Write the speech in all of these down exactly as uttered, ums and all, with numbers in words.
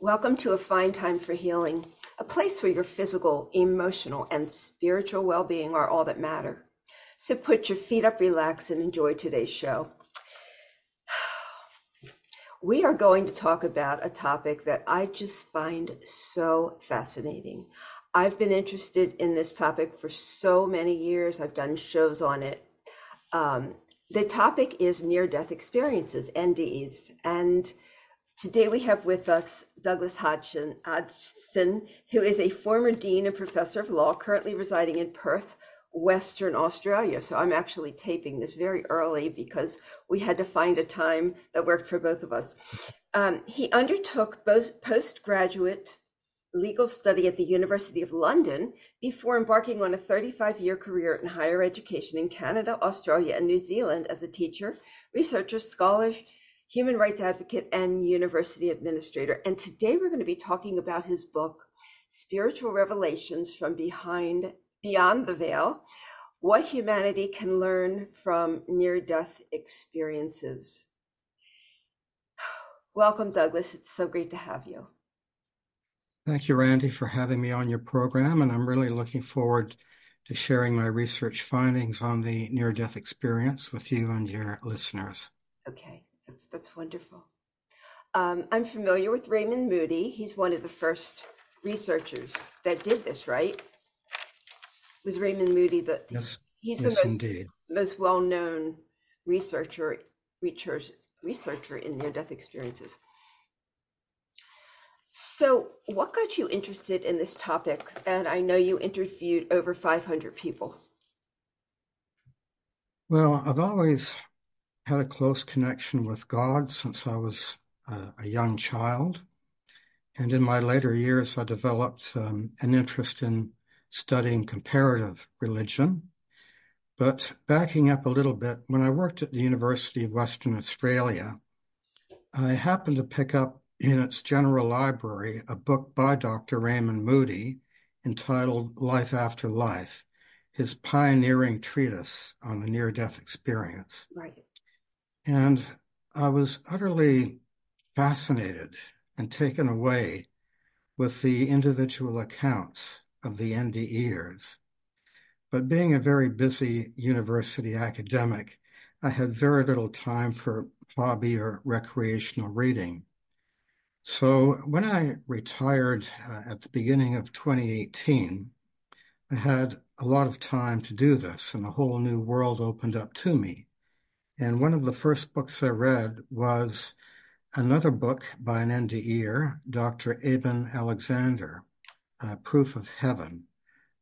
Welcome to A Fine Time for Healing, a place where your physical, emotional, and spiritual well-being are all that matter. So put your feet up, relax, and enjoy today's show. We are going to talk about a topic that I just find so fascinating. I've been interested in this topic for so many years. I've done shows on it. Um, the topic is near-death experiences, N D Es. And today we have with us Douglas Hodgson, Hodgson, who is a former dean and professor of law, currently residing in Perth, Western Australia. So I'm actually taping this very early because we had to find a time that worked for both of us. Um, he undertook both postgraduate legal study at the University of London before embarking on a thirty-five year career in higher education in Canada, Australia, and New Zealand as a teacher, researcher, scholar, human rights advocate, and university administrator. And today we're going to be talking about his book, Spiritual Revelations from Behind, Beyond the Veil, What Humanity Can Learn from Near-Death Experiences. Welcome, Douglas. It's so great to have you. Thank you, Randy, for having me on your program, and I'm really looking forward to sharing my research findings on the near-death experience with you and your listeners. Okay, that's that's wonderful. Um, I'm familiar with Raymond Moody. He's one of the first researchers that did this, right? Was Raymond Moody the? Yes. He's yes, the most, indeed. most well-known researcher, research, researcher in near-death experiences. So what got you interested in this topic? And I know you interviewed over five hundred people. Well, I've always had a close connection with God since I was uh, a young child. And in my later years, I developed um, an interest in studying comparative religion. But backing up a little bit, when I worked at the University of Western Australia, I happened to pick up in its general library a book by Doctor Raymond Moody entitled Life After Life, his pioneering treatise on the near-death experience. Right. And I was utterly fascinated and taken away with the individual accounts of the N D Ers. But being a very busy university academic, I had very little time for hobby or recreational reading. So when I retired uh, at the beginning of twenty eighteen, I had a lot of time to do this, and a whole new world opened up to me. And one of the first books I read was another book by an N D Er, Doctor Eben Alexander, uh, Proof of Heaven,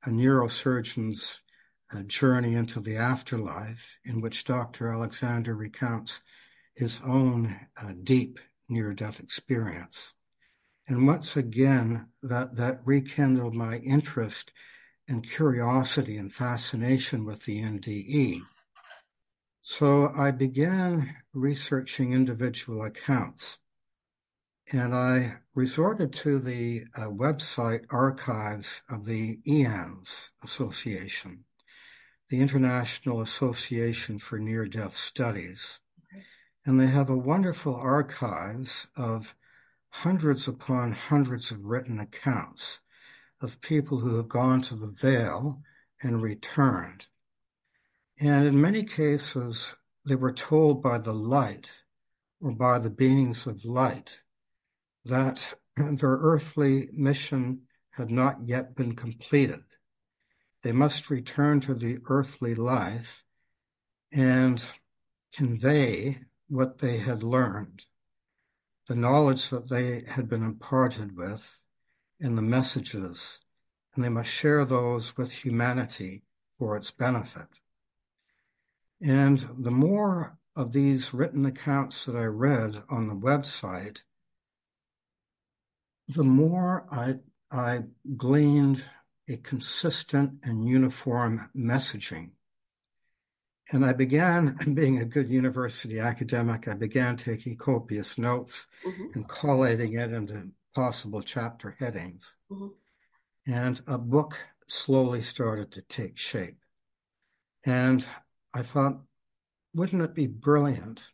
a neurosurgeon's uh, journey into the afterlife, in which Doctor Alexander recounts his own uh, deep near-death experience. And once again, that, that rekindled my interest and curiosity and fascination with the N D E. So I began researching individual accounts, and I resorted to the uh, website archives of the IANDS Association, the International Association for Near-Death Studies. And they have a wonderful archives of hundreds upon hundreds of written accounts of people who have gone to the veil and returned. And in many cases, they were told by the light or by the beings of light that their earthly mission had not yet been completed. They must return to the earthly life and convey what they had learned, the knowledge that they had been imparted with, and the messages, and they must share those with humanity for its benefit. And the more of these written accounts that I read on the website, the more I, I gleaned a consistent and uniform messaging. And I began, being a good university academic, I began taking copious notes mm-hmm. and collating it into possible chapter headings. Mm-hmm. And a book slowly started to take shape. And I thought, wouldn't it be brilliant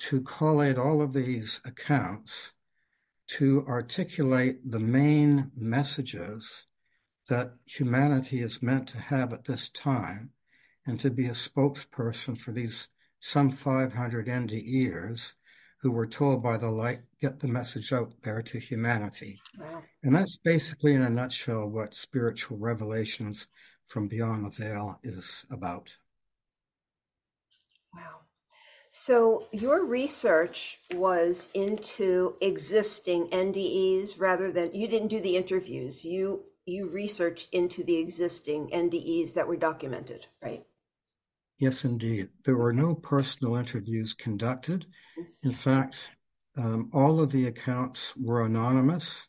to collate all of these accounts to articulate the main messages that humanity is meant to have at this time, and to be a spokesperson for these some five hundred N D Eers who were told by the light, get the message out there to humanity. Wow. And that's basically, in a nutshell, what Spiritual Revelations from Beyond the Veil is about. Wow. So your research was into existing N D Es rather than, you didn't do the interviews, you you researched into the existing N D Es that were documented, right? Yes, indeed. There were no personal interviews conducted. In fact, um, all of the accounts were anonymous.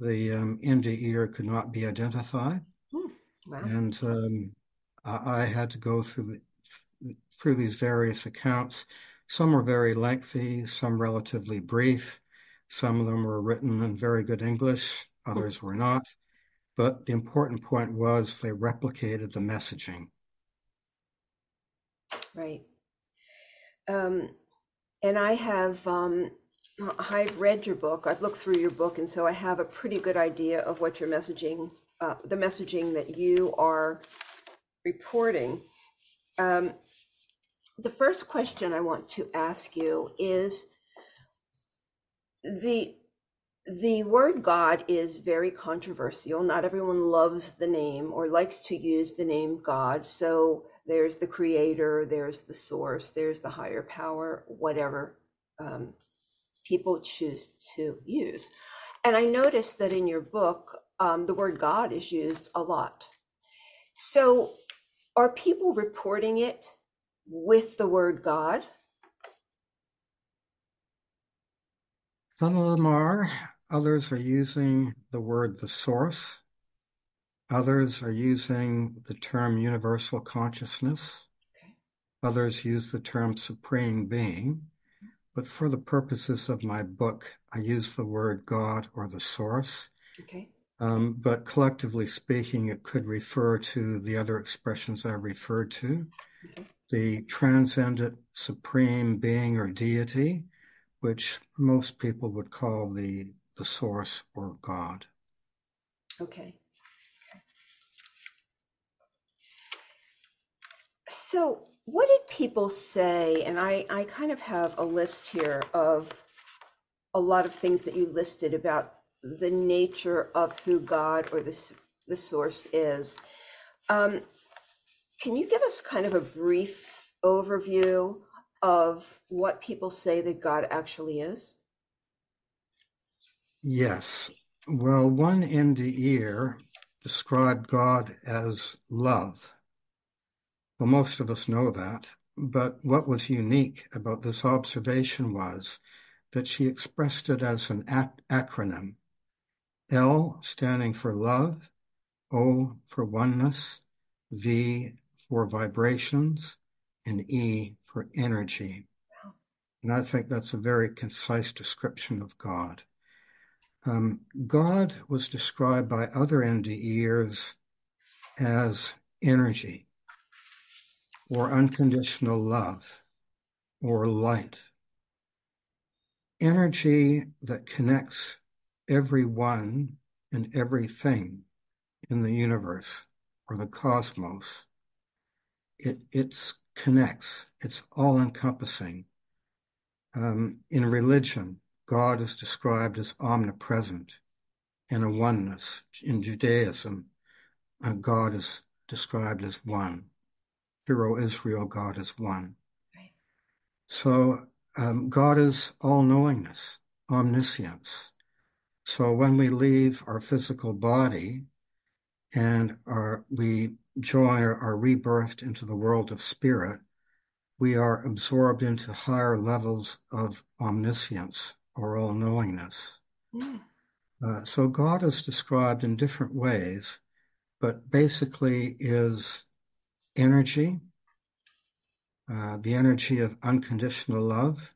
The um, N D E er could not be identified. Hmm. Wow. And um, I, I had to go through the, through these various accounts. Some were very lengthy, some relatively brief. Some of them were written in very good English, others hmm. were not. But the important point was they replicated the messaging. Right. Um, and I have, um, I've read your book, I've looked through your book, and so I have a pretty good idea of what your messaging, uh, the messaging that you are reporting. Um, the first question I want to ask you is, the, the word God is very controversial. Not everyone loves the name or likes to use the name God. So there's the creator, there's the source, there's the higher power, whatever um, people choose to use. And I noticed that in your book, um, the word God is used a lot. So are people reporting it with the word God? Some of them are. Others are using the word the source. Others are using the term universal consciousness. Okay. Others use the term supreme being. But for the purposes of my book, I use the word God or the source. Okay. Um, but collectively speaking, it could refer to the other expressions I referred to. Okay. The transcendent supreme being or deity, which most people would call the, the source or God. Okay. So what did people say? And I, I kind of have a list here of a lot of things that you listed about the nature of who God or the, the source is. Um, can you give us kind of a brief overview of what people say that God actually is? Yes. Well, one N D E er described God as love. Well, most of us know that, but what was unique about this observation was that she expressed it as an ac- acronym. L standing for love, O for oneness, V for vibrations, and E for energy. Wow. And I think that's a very concise description of God. Um, God was described by other N D E ers as energy, or unconditional love, or light. Energy that connects everyone and everything in the universe or the cosmos. It it's connects. It's all-encompassing. Um, in religion, God is described as omnipresent and a oneness. In Judaism, uh, God is described as one. Hero Israel, God is one. Right. So um, God is all-knowingness, omniscience. So when we leave our physical body and our, we join or are rebirthed into the world of spirit, we are absorbed into higher levels of omniscience or all-knowingness. Mm. Uh, so God is described in different ways, but basically is energy, uh, the energy of unconditional love,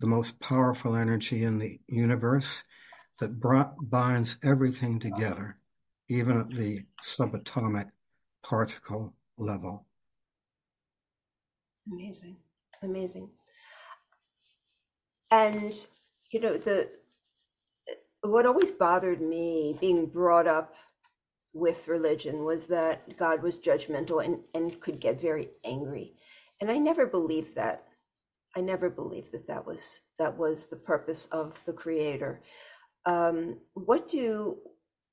the most powerful energy in the universe that brought, binds everything together, even at the subatomic particle level. Amazing, amazing. And, you know, the what always bothered me being brought up with religion was that God was judgmental and, and could get very angry. And I never believed that. I never believed that that was, that was the purpose of the Creator. Um, what do,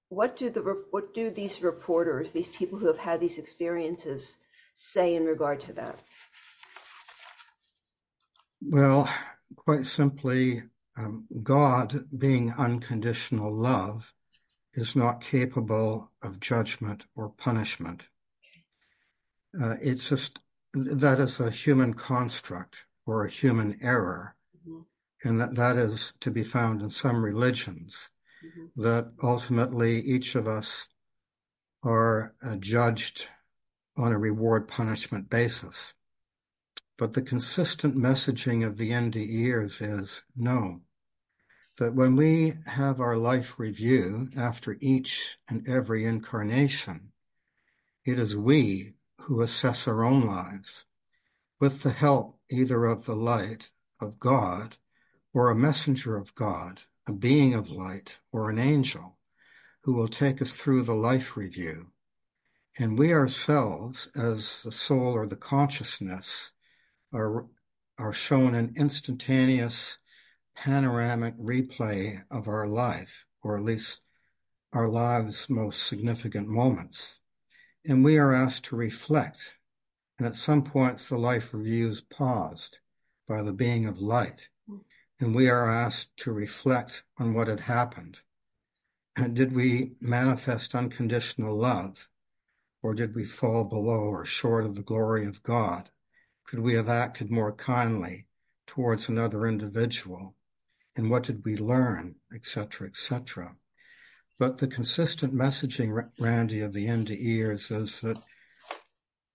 what do the, what do these reporters, these people who have had these experiences, say in regard to that? Well, quite simply, um, God, being unconditional love, is not capable of judgment or punishment. Uh, it's just, that is a human construct or a human error. Mm-hmm. And that, that is to be found in some religions, mm-hmm. that ultimately each of us are uh, judged on a reward punishment basis. But the consistent messaging of the N D Eers is no, that when we have our life review after each and every incarnation, it is we who assess our own lives with the help either of the light of God or a messenger of God, a being of light or an angel who will take us through the life review. And we ourselves, as the soul or the consciousness, are, are shown an instantaneous panoramic replay of our life, or at least our lives' most significant moments. And we are asked to reflect. And at some points, the life review is paused by the being of light. And we are asked to reflect on what had happened. And did we manifest unconditional love? Or did we fall below or short of the glory of God? Could we have acted more kindly towards another individual? And what did we learn, et cetera, et cetera? But the consistent messaging, Randy, of the N D Eers is that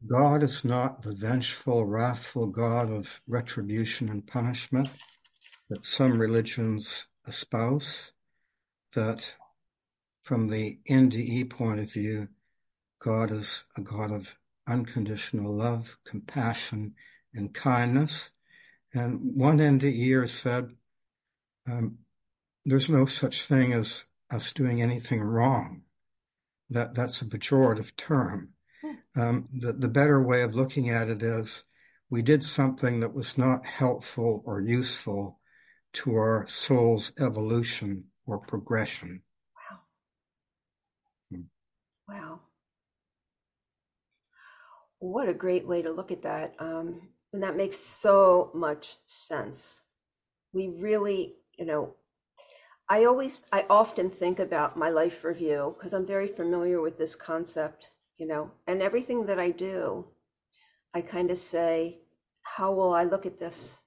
God is not the vengeful, wrathful God of retribution and punishment that some religions espouse, that from the N D E point of view, God is a God of unconditional love, compassion, and kindness. And one N D E said, um, there's no such thing as us doing anything wrong. That That's a pejorative term. Um, the, the better way of looking at it is we did something that was not helpful or useful to our soul's evolution or progression. Wow. Hmm. Wow. What a great way to look at that. Um, and that makes so much sense. We really, you know, I always, I often think about my life review because I'm very familiar with this concept, you know, and everything that I do, I kind of say, how will I look at this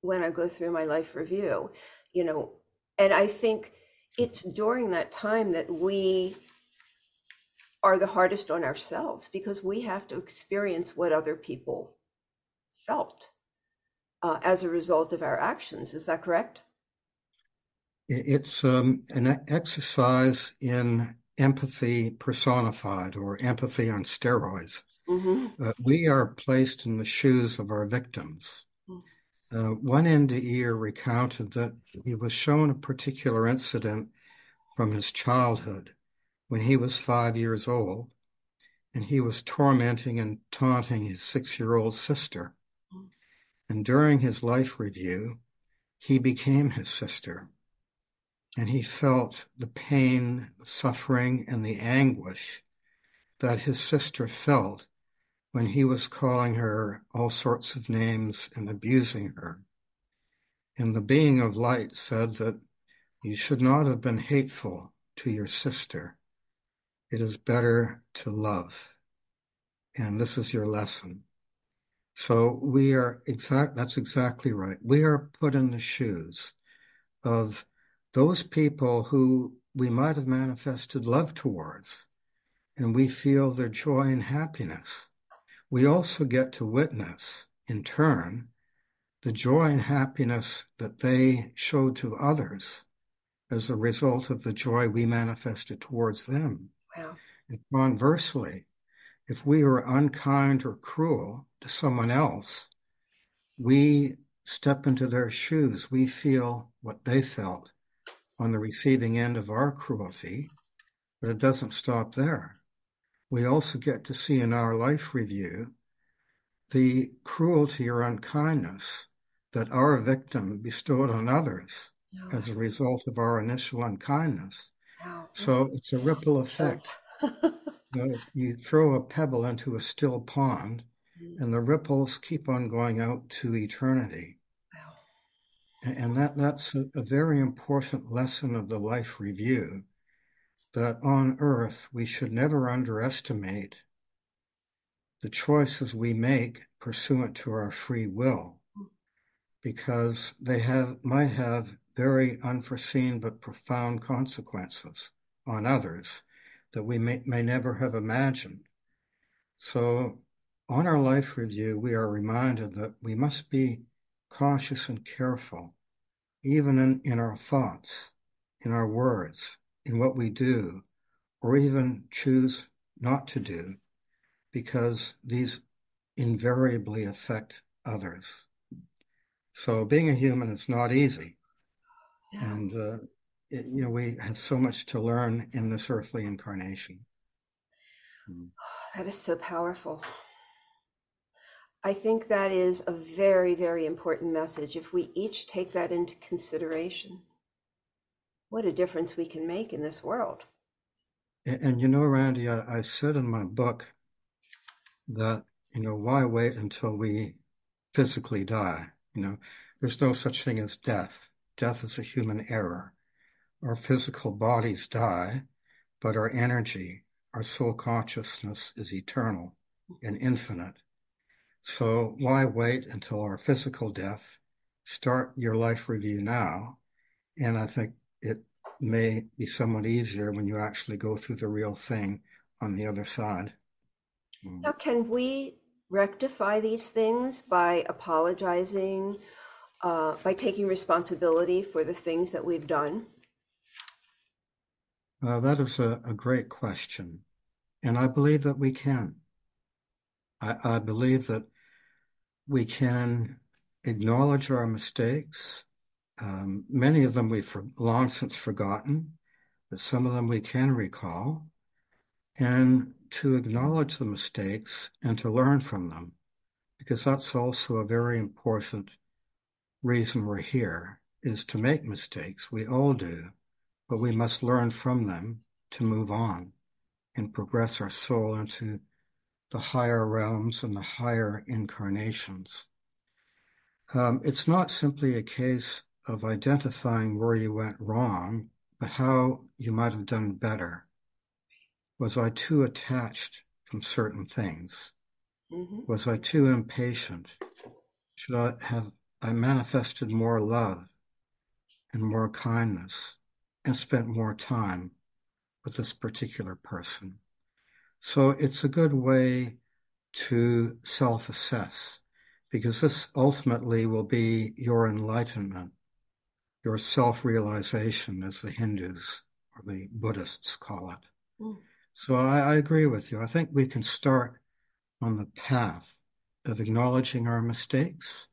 when I go through my life review, you know, and I think it's during that time that we are the hardest on ourselves because we have to experience what other people felt uh, as a result of our actions. Is that correct? It's um, an exercise in empathy personified or empathy on steroids. Mm-hmm. Uh, we are placed in the shoes of our victims. Mm-hmm. Uh, one N D E recounted that he was shown a particular incident from his childhood when he was five years old, and he was tormenting and taunting his six-year-old sister. And during his life review, he became his sister, and he felt the pain, the suffering, and the anguish that his sister felt when he was calling her all sorts of names and abusing her. And the being of light said that you should not have been hateful to your sister. It is better to love. And this is your lesson. So we are exact, that's exactly right. We are put in the shoes of those people who we might have manifested love towards, and we feel their joy and happiness. We also get to witness, in turn, the joy and happiness that they showed to others as a result of the joy we manifested towards them. Wow. And conversely, if we are unkind or cruel to someone else, we step into their shoes. We feel what they felt, on the receiving end of our cruelty, but it doesn't stop there. We also get to see in our life review the cruelty or unkindness that our victim bestowed on others yeah. as a result of our initial unkindness. Wow. So it's a ripple effect. You know, you throw a pebble into a still pond, and the ripples keep on going out to eternity. Wow. And that, that's a, a very important lesson of the life review, that on earth we should never underestimate the choices we make pursuant to our free will, because they have might have very unforeseen but profound consequences on others that we may, may never have imagined. So on our life review, we are reminded that we must be cautious and careful, even in, in our thoughts, in our words, in what we do, or even choose not to do, because these invariably affect others. So being a human is not easy. Yeah. And, uh, it, you know, we have so much to learn in this earthly incarnation. Mm. Oh, that is so powerful. I think that is a very, very important message. If we each take that into consideration, what a difference we can make in this world. And, and you know, Randy, I, I said in my book that, you know, why wait until we physically die? You know, there's no such thing as death. Death is a human error. Our physical bodies die, but our energy, our soul consciousness is eternal and infinite. So why wait until our physical death? Start your life review now. And I think it may be somewhat easier when you actually go through the real thing on the other side. Now, can we rectify these things by apologizing, uh, by taking responsibility for the things that we've done? Uh, that is a, a great question. And I believe that we can. I, I believe that we can acknowledge our mistakes. Um, many of them we've for, long since forgotten, but some of them we can recall, and to acknowledge the mistakes and to learn from them, because that's also a very important reason we're here, is to make mistakes. We all do, but we must learn from them to move on and progress our soul into the higher realms and the higher incarnations. Um, it's not simply a case of identifying where you went wrong, but how you might have done better. Was I too attached from certain things? Mm-hmm. Was I too impatient? Should I have I manifested more love and more kindness and spent more time with this particular person? So it's a good way to self-assess, because this ultimately will be your enlightenment, your self-realization, as the Hindus or the Buddhists call it. Mm. So I, I agree with you. I think we can start on the path of acknowledging our mistakes,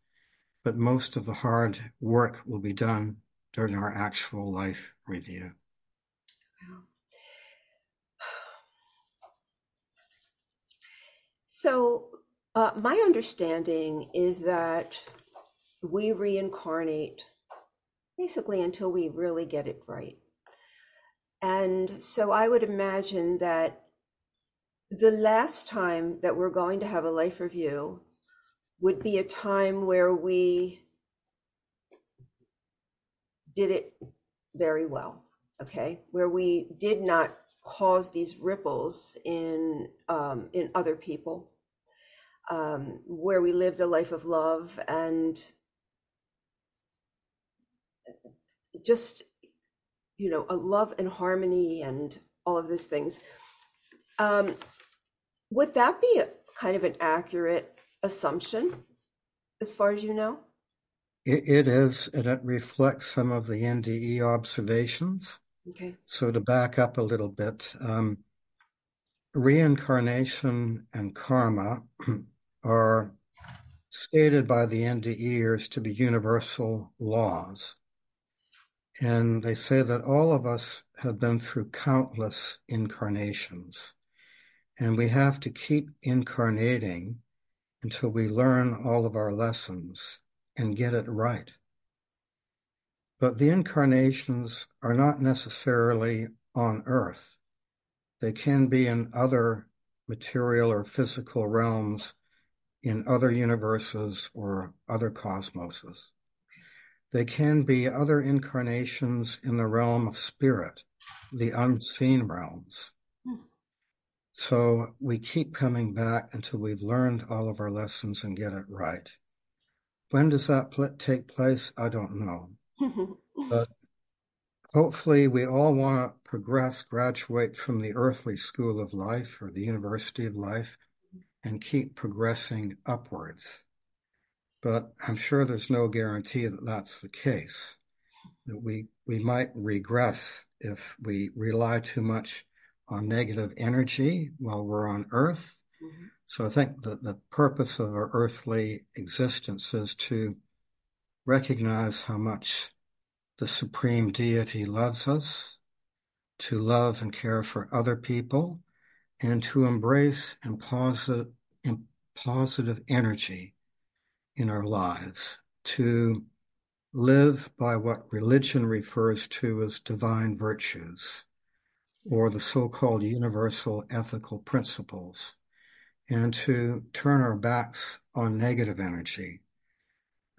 but most of the hard work will be done during our actual life review. Wow. So uh, my understanding is that we reincarnate basically until we really get it right. And so I would imagine that the last time that we're going to have a life review would be a time where we did it very well, okay? Where we did not cause these ripples in um, in other people, um, where we lived a life of love and just, you know, a love and harmony and all of those things. Um, would that be a, kind of an accurate assumption as far as you know? It, it is, and it reflects some of the N D E observations. Okay. So to back up a little bit, um, reincarnation and karma are stated by the N D E'ers to be universal laws. And they say that all of us have been through countless incarnations, and we have to keep incarnating until we learn all of our lessons and get it right. But the incarnations are not necessarily on Earth. They can be in other material or physical realms, in other universes or other cosmoses. They can be other incarnations in the realm of spirit, the unseen realms. So we keep coming back until we've learned all of our lessons and get it right. When does that pl- take place? I don't know. But hopefully we all want to progress, graduate from the earthly school of life or the university of life, and keep progressing upwards. But I'm sure there's no guarantee that that's the case. That we, we might regress if we rely too much on negative energy while we're on Earth. Mm-hmm. So I think that the purpose of our earthly existence is to recognize how much the Supreme Deity loves us, to love and care for other people, and to embrace and positive, and positive energy in our lives, to live by what religion refers to as divine virtues, or the so-called universal ethical principles, and to turn our backs on negative energy,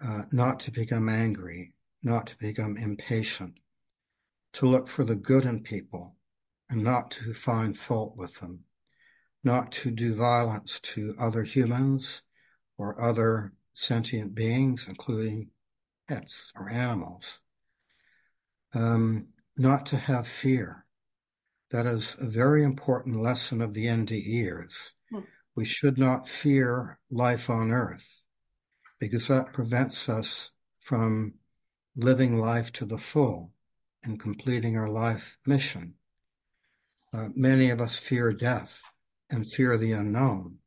uh, not to become angry, not to become impatient, to look for the good in people and not to find fault with them, not to do violence to other humans or other sentient beings, including pets or animals, um, not to have fear. That is a very important lesson of the N D E's. Hmm. We should not fear life on Earth, because that prevents us from living life to the full and completing our life mission. Uh, many of us fear death and fear the unknown,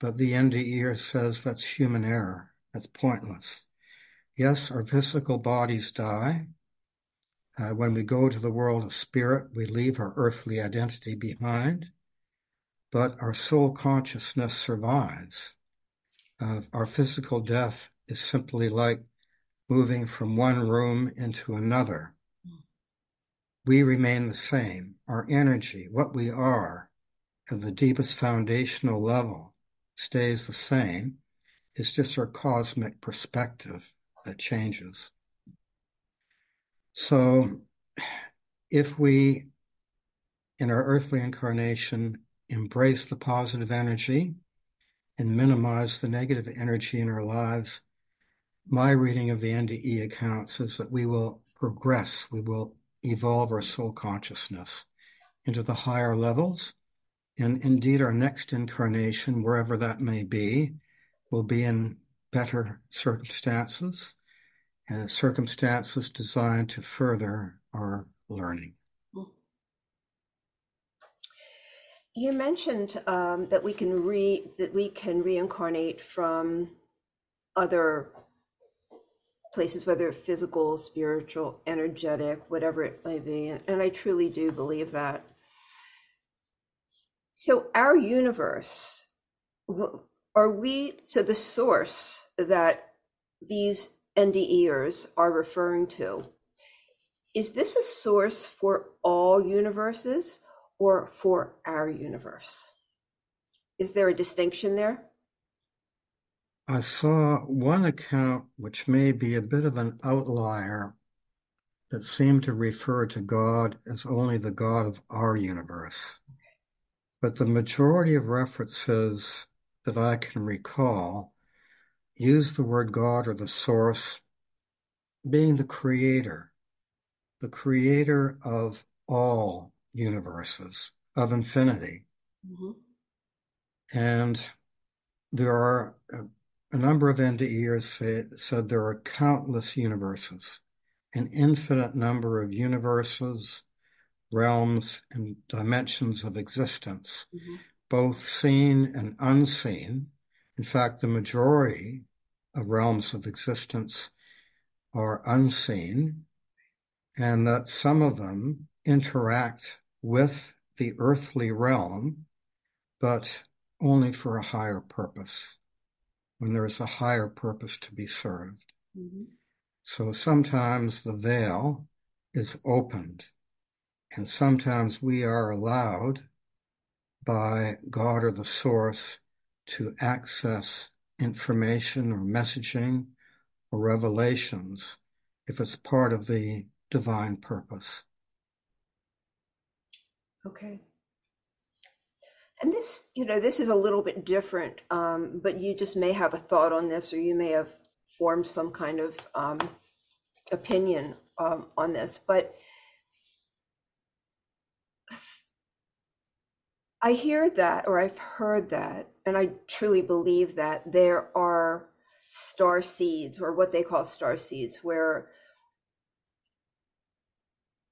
but the N D E says that's human error. That's pointless. Yes, our physical bodies die. Uh, when we go to the world of spirit, we leave our earthly identity behind, but our soul consciousness survives. Uh, our physical death is simply like moving from one room into another. We remain the same. Our energy, what we are, at the deepest foundational level, stays the same. It's just our cosmic perspective that changes. So if we, in our earthly incarnation, embrace the positive energy and minimize the negative energy in our lives, my reading of the N D E accounts is that we will progress, we will evolve our soul consciousness into the higher levels. And indeed, our next incarnation, wherever that may be, will be in better circumstances, and circumstances designed to further our learning. You mentioned um, that we can re that we can reincarnate from other places, whether physical, spiritual, energetic, whatever it may be, and I truly do believe that. So our universe, are we? So the source that these N D E's are referring to, is this a source for all universes or for our universe? Is there a distinction there? I saw one account which may be a bit of an outlier that seemed to refer to God as only the God of our universe. But the majority of references that I can recall use the word God or the source being the creator, the creator of all universes, of infinity. Mm-hmm. And there are a number of N D E's said there are countless universes, an infinite number of universes, realms, and dimensions of existence, mm-hmm. both seen and unseen. In fact, the majority of realms of existence are unseen, and that some of them interact with the earthly realm, but only for a higher purpose, when there is a higher purpose to be served. Mm-hmm. So sometimes the veil is opened, and sometimes we are allowed by God or the source to access information or messaging or revelations if it's part of the divine purpose. Okay. And this, you know, this is a little bit different, um, but you just may have a thought on this, or you may have formed some kind of um, opinion um, on this. But I hear that, or I've heard that, and I truly believe that there are star seeds, or what they call star seeds, where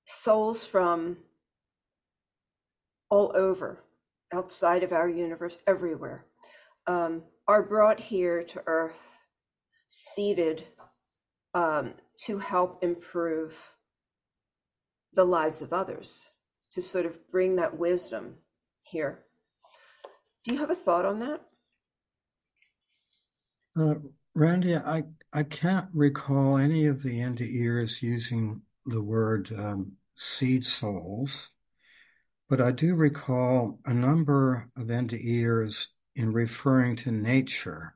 souls from all over, outside of our universe, everywhere, um, are brought here to Earth, seeded um, to help improve the lives of others, to sort of bring that wisdom here. Do you have a thought on that? Uh, Randy, I, I can't recall any of the N D Eers using the word um, seed souls. But I do recall a number of N D Eers in referring to nature,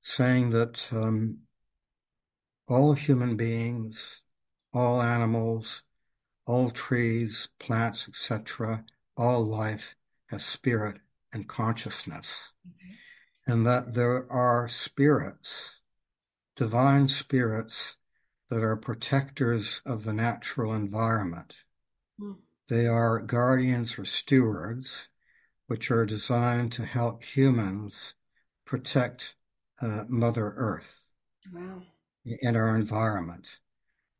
saying that um, all human beings, all animals, all trees, plants, et cetera, all life has spirit and consciousness, mm-hmm. and that there are spirits, divine spirits, that are protectors of the natural environment. Mm. They are guardians or stewards, which are designed to help humans protect uh, Mother Earth wow. and our environment.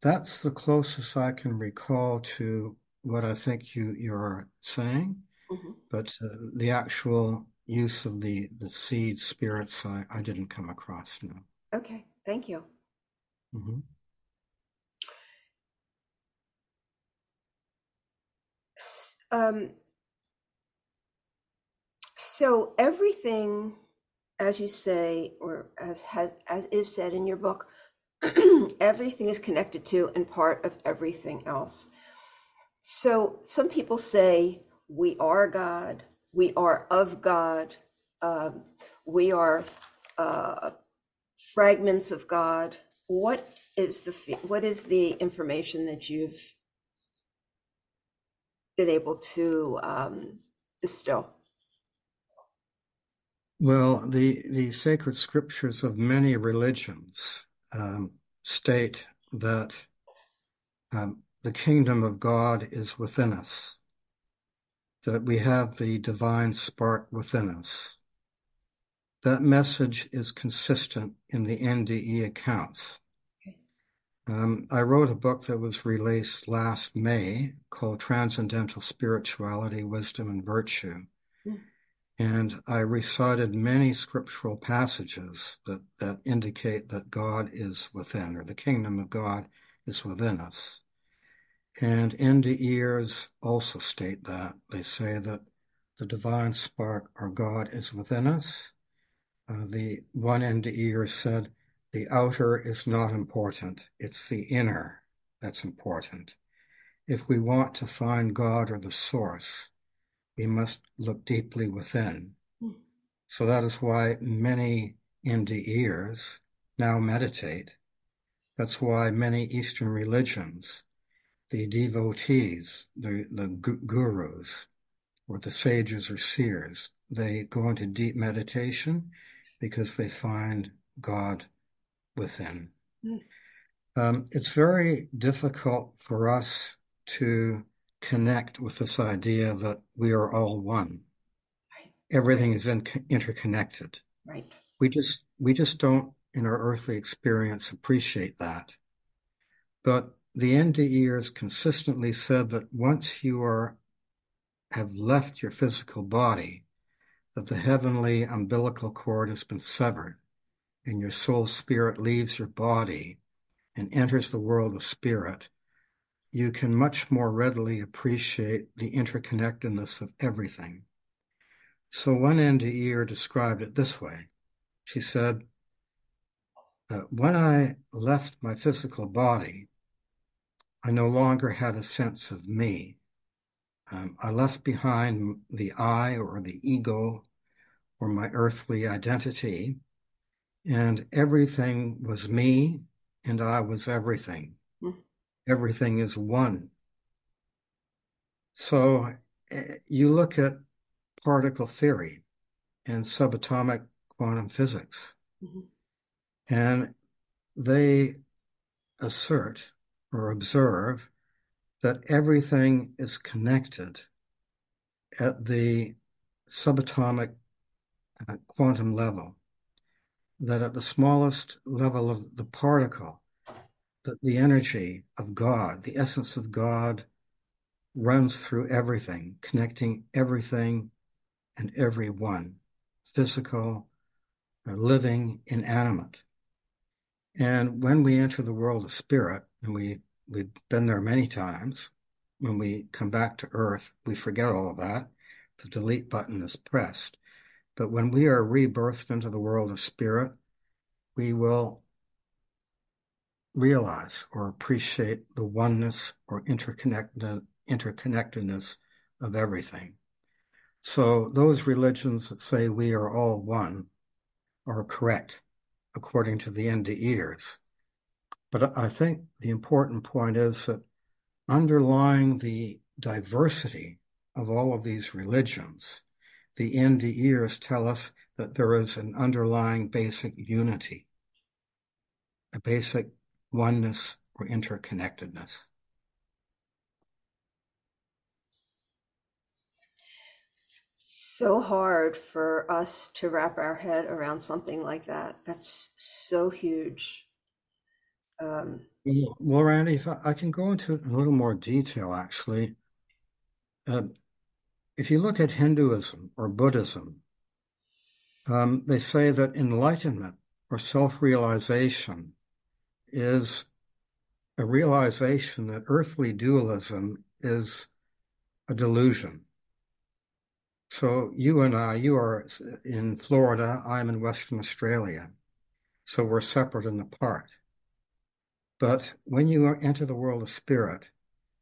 That's the closest I can recall to what I think you, you're saying, mm-hmm. but uh, the actual use of the, the seed spirits, I, I didn't come across, no. Okay, thank you. Mm-hmm. Um, so everything, as you say, or as has, as is said in your book, everything is connected to and part of everything else. So some people say we are God, we are of God, um, we are uh, fragments of God. What is the what is the information that you've been able to um, distill? Well, the, the sacred scriptures of many religions um, state that um, the kingdom of God is within us, that we have the divine spark within us. That message is consistent in the N D E accounts. Um, I wrote a book that was released last May called Transcendental Spirituality, Wisdom and Virtue. Yeah. And I recited many scriptural passages that, that indicate that God is within, or the kingdom of God is within us. And N D Eers also state that. They say that the divine spark or God is within us. Uh, the one N D Eer said, the outer is not important. It's the inner that's important. If we want to find God or the source, we must look deeply within. Mm. So that is why many N D Eers now meditate. That's why many Eastern religions, the devotees, the, the gu- gurus, or the sages or seers, they go into deep meditation because they find God within. Um, it's very difficult for us to connect with this idea that we are all one. Right. Everything is in, interconnected. Right. We just we just don't, in our earthly experience, appreciate that. But the N D Eers consistently said that once you are have left your physical body, that the heavenly umbilical cord has been severed, and your soul spirit leaves your body and enters the world of spirit, you can much more readily appreciate the interconnectedness of everything. So one N D E R described it this way. She said, uh, when I left my physical body, I no longer had a sense of me. Um, I left behind the I or the ego or my earthly identity, and everything was me, and I was everything. Mm-hmm. Everything is one. So uh, you look at particle theory and subatomic quantum physics, mm-hmm. and they assert or observe that everything is connected at the subatomic uh, quantum level, that at the smallest level of the particle, that the energy of God, the essence of God, runs through everything, connecting everything and everyone, physical, living, inanimate. And when we enter the world of spirit, and we We've been there many times. When we come back to Earth, we forget all of that. The delete button is pressed. But when we are rebirthed into the world of spirit, we will realize or appreciate the oneness or interconnected, interconnectedness of everything. So those religions that say we are all one are correct, according to the N D E Rs. But I think the important point is that underlying the diversity of all of these religions, the N D Ers tell us that there is an underlying basic unity, a basic oneness or interconnectedness. So hard for us to wrap our head around something like that. That's so huge. Um, well, Randy, if I, I can go into it in a little more detail, actually. Uh, if you look at Hinduism or Buddhism, um, they say that enlightenment or self-realization is a realization that earthly dualism is a delusion. So you and I, you are in Florida, I'm in Western Australia. So we're separate and apart. But when you enter the world of spirit,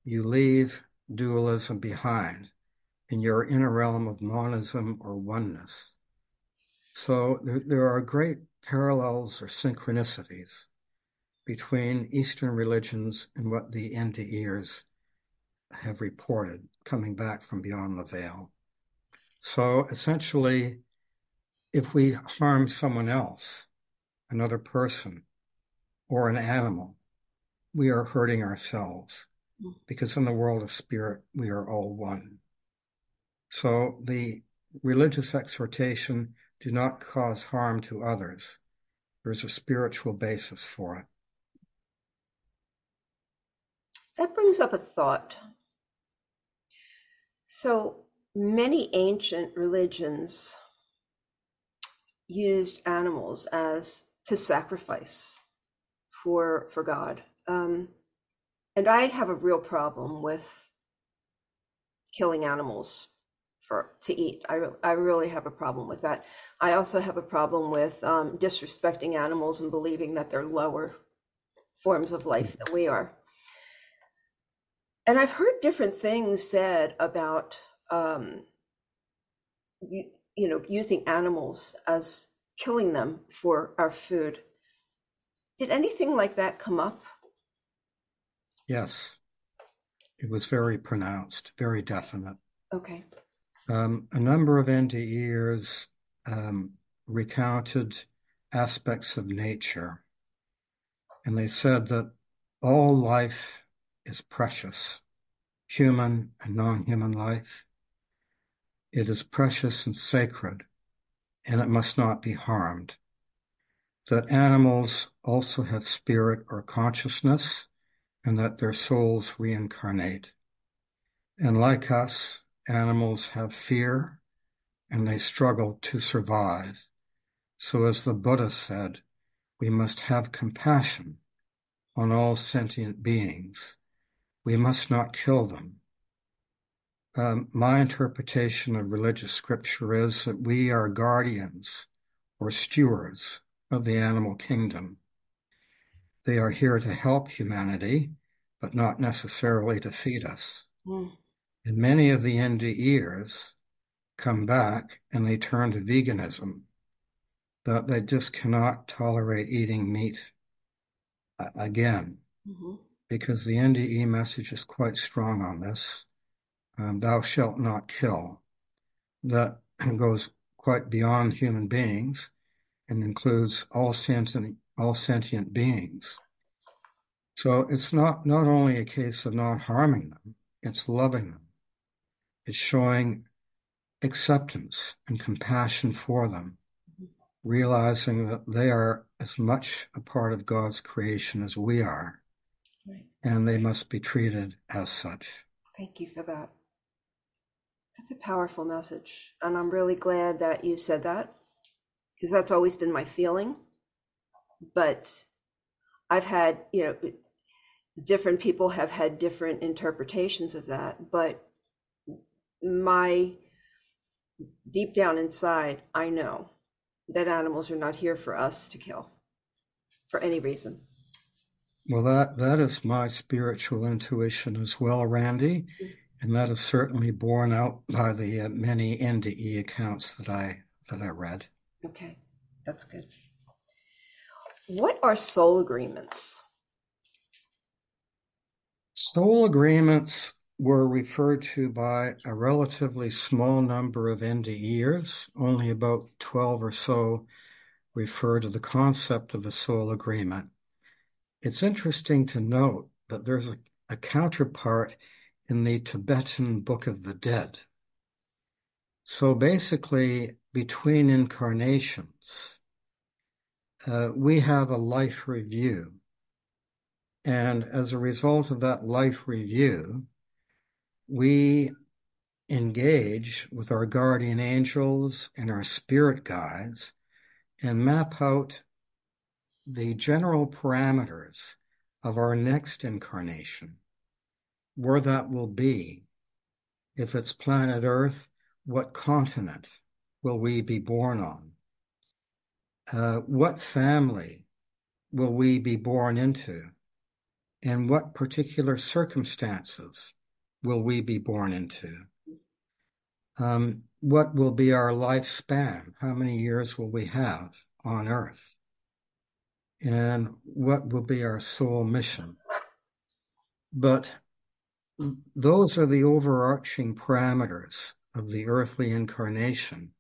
you leave dualism behind in your inner realm of monism or oneness. So there, there are great parallels or synchronicities between Eastern religions and what the N D Ers have reported coming back from beyond the veil. So essentially, if we harm someone else, another person, or an animal, we are hurting ourselves, because in the world of spirit, we are all one. So the religious exhortation, do not cause harm to others, there's a spiritual basis for it. That brings up a thought. So many ancient religions used animals as to sacrifice for for God. Um, and I have a real problem with killing animals for to eat. I, re- I really have a problem with that. I also have a problem with um, disrespecting animals and believing that they're lower forms of life than we are. And I've heard different things said about, um, you, you know, using animals as killing them for our food. Did anything like that come up? Yes. It was very pronounced, very definite. Okay. Um, a number of N D Ers um, recounted aspects of nature, and they said that all life is precious, human and non-human life. It is precious and sacred, and it must not be harmed. That animals also have spirit or consciousness, and that their souls reincarnate. And like us, animals have fear, and they struggle to survive. So as the Buddha said, we must have compassion on all sentient beings, we must not kill them. Um, my interpretation of religious scripture is that we are guardians or stewards of the animal kingdom. They are here to help humanity, but not necessarily to feed us. Mm. And many of the N D Eers come back and they turn to veganism, that they just cannot tolerate eating meat again, mm-hmm. because the N D E message is quite strong on this. Um, thou shalt not kill. That goes quite beyond human beings and includes all sentient, all sentient beings. So it's not, not only a case of not harming them, it's loving them. It's showing acceptance and compassion for them, realizing that they are as much a part of God's creation as we are, right. and they must be treated as such. Thank you for that. That's a powerful message, and I'm really glad that you said that, because that's always been my feeling. But I've had, you know, different people have had different interpretations of that, but my deep down inside, I know that animals are not here for us to kill for any reason. Well, that, that is my spiritual intuition as well, Randy. And that is certainly borne out by the uh, many N D E accounts that I, that I read. Okay, that's good. What are soul agreements? Soul agreements were referred to by a relatively small number of N D Eers. Only about twelve or so refer to the concept of a soul agreement. It's interesting to note that there's a, a counterpart in the Tibetan Book of the Dead. So basically, between incarnations, uh, we have a life review. And as a result of that life review, we engage with our guardian angels and our spirit guides and map out the general parameters of our next incarnation, where that will be. If it's planet Earth, what continent will we be born on? Uh, what family will we be born into? And what particular circumstances will we be born into? Um, what will be our lifespan? How many years will we have on Earth? And what will be our soul mission? But those are the overarching parameters of the earthly incarnation.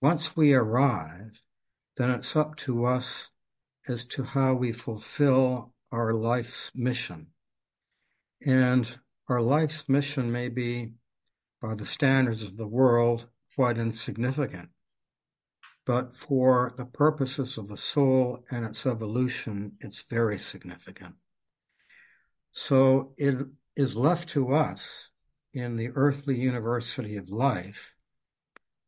Once we arrive, then it's up to us as to how we fulfill our life's mission. And our life's mission may be, by the standards of the world, quite insignificant. But for the purposes of the soul and its evolution, it's very significant. So it is left to us in the earthly university of life